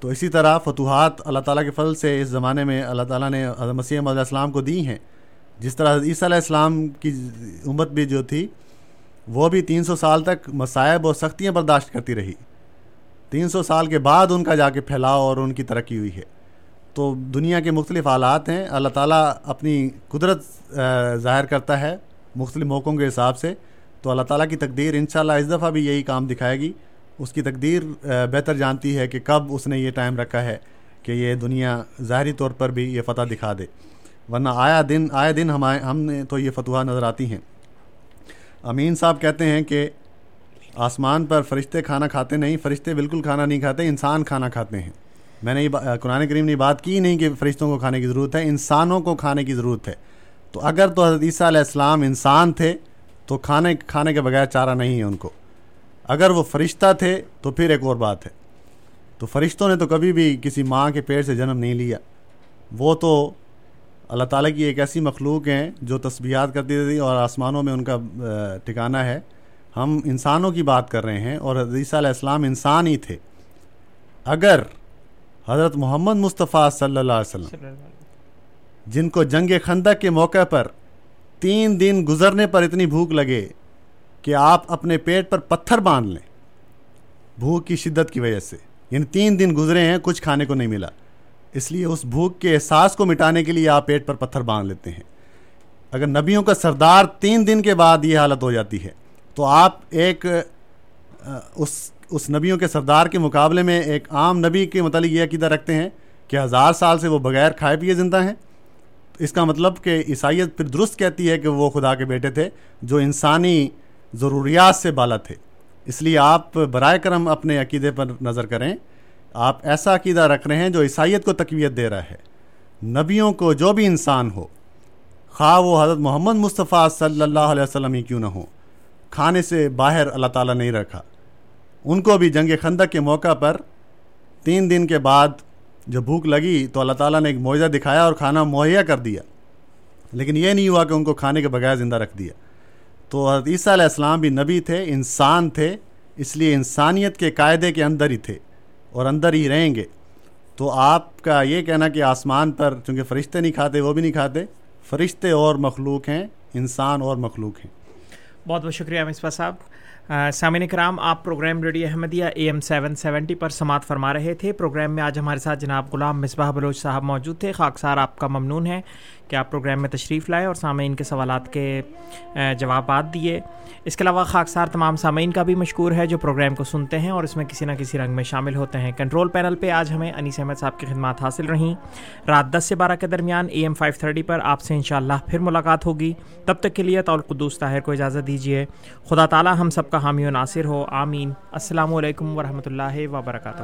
تو اسی طرح فتوحات اللہ تعالیٰ کے فضل سے اس زمانے میں اللہ تعالیٰ نے حضرت مسیح موعود علیہ السلام کو دی ہیں. جس طرح حضرت عیسیٰ علیہ السلام کی امت بھی جو تھی وہ بھی 300 سال تک مصائب اور سختیاں برداشت کرتی رہی. 300 سال کے بعد ان کا جا کے پھیلاؤ اور ان کی ترقی ہوئی ہے. تو دنیا کے مختلف حالات ہیں, اللہ تعالیٰ اپنی قدرت ظاہر کرتا ہے مختلف موقعوں کے حساب سے. تو اللہ تعالیٰ کی تقدیر انشاءاللہ اس دفعہ بھی یہی کام دکھائے گی. اس کی تقدیر بہتر جانتی ہے کہ کب اس نے یہ ٹائم رکھا ہے کہ یہ دنیا ظاہری طور پر بھی یہ فتح دکھا دے, ورنہ آیا دن ہم نے تو یہ فتوحات نظر آتی ہیں. امین صاحب کہتے ہیں کہ آسمان پر فرشتے کھانا کھاتے نہیں, فرشتے بالکل کھانا نہیں کھاتے, انسان کھانا کھاتے ہیں. میں نے قرآن کریم نے بات کی نہیں کہ فرشتوں کو کھانے کی ضرورت ہے, انسانوں کو کھانے کی ضرورت ہے. تو اگر تو حضرت عیسیٰ علیہ السلام انسان تھے تو کھانے کے بغیر چارہ نہیں ہے ان کو. اگر وہ فرشتہ تھے تو پھر ایک اور بات ہے. تو فرشتوں نے تو کبھی بھی کسی ماں کے پیٹ سے جنم نہیں لیا, وہ تو اللہ تعالیٰ کی ایک ایسی مخلوق ہیں جو تسبیحات کرتی رہتی اور آسمانوں میں ان کا ٹھکانہ ہے. ہم انسانوں کی بات کر رہے ہیں اور حضرت عیسیٰ علیہ السلام انسان ہی تھے. اگر حضرت محمد مصطفیٰ صلی اللہ علیہ وسلم, جن کو جنگ خندق کے موقع پر 3 دن گزرنے پر اتنی بھوک لگے کہ آپ اپنے پیٹ پر پتھر باندھ لیں بھوک کی شدت کی وجہ سے, یعنی 3 دن گزرے ہیں کچھ کھانے کو نہیں ملا, اس لیے اس بھوک کے احساس کو مٹانے کے لیے آپ پیٹ پر پتھر باندھ لیتے ہیں. اگر نبیوں کا سردار 3 دن کے بعد یہ حالت ہو جاتی ہے تو آپ ایک اس نبیوں کے سردار کے مقابلے میں ایک عام نبی کے متعلق یہ عقیدہ رکھتے ہیں کہ 1000 سال سے وہ بغیر کھائے پیے زندہ ہیں. اس کا مطلب کہ عیسائیت پھر درست کہتی ہے کہ وہ خدا کے بیٹے تھے جو انسانی ضروریات سے بالا تھے. اس لیے آپ برائے کرم اپنے عقیدے پر نظر کریں آپ ایسا عقیدہ رکھ رہے ہیں جو عیسائیت کو تقویت دے رہا ہے. نبیوں کو جو بھی انسان ہو، خواہ وہ حضرت محمد مصطفیٰ صلی اللہ علیہ وسلم ہی کیوں نہ ہو، کھانے سے باہر اللہ تعالیٰ نہیں رکھا. ان کو بھی جنگ خندق کے موقع پر 3 دن کے بعد جب بھوک لگی تو اللہ تعالیٰ نے ایک معجزہ دکھایا اور کھانا مہیا کر دیا، لیکن یہ نہیں ہوا کہ ان کو کھانے کے بغیر زندہ رکھ دیا. تو حضرت عیسیٰ علیہ السلام بھی نبی تھے، انسان تھے، اس لیے انسانیت کے قاعدے کے اندر ہی تھے اور اندر ہی رہیں گے. تو آپ کا یہ کہنا کہ آسمان پر چونکہ فرشتے نہیں کھاتے، وہ بھی نہیں کھاتے، فرشتے اور مخلوق ہیں، انسان اور مخلوق ہیں. بہت بہت شکریہ مصباح صاحب. سامعین کرام، آپ پروگرام ریڈیو احمدیہ AM 770 پر سماعت فرما رہے تھے. پروگرام میں آج ہمارے ساتھ جناب غلام مصباح بلوچ صاحب موجود تھے. خاکسار آپ کا ممنون ہے کہ آپ پروگرام میں تشریف لائے اور سامعین کے سوالات کے جوابات دیے. اس کے علاوہ خاکسار تمام سامعین کا بھی مشکور ہے جو پروگرام کو سنتے ہیں اور اس میں کسی نہ کسی رنگ میں شامل ہوتے ہیں. کنٹرول پینل پہ آج ہمیں انیس احمد صاحب کی خدمات حاصل رہیں. رات 10 سے 12 کے درمیان AM 530 پر آپ سے انشاءاللہ پھر ملاقات ہوگی. تب تک کے لیے طول قدوس طاہر کو اجازت دیجیے. خدا تعالی ہم سب کا حامی و ناصر ہو. آمین. السلام علیکم ورحمۃ اللہ وبرکاتہ.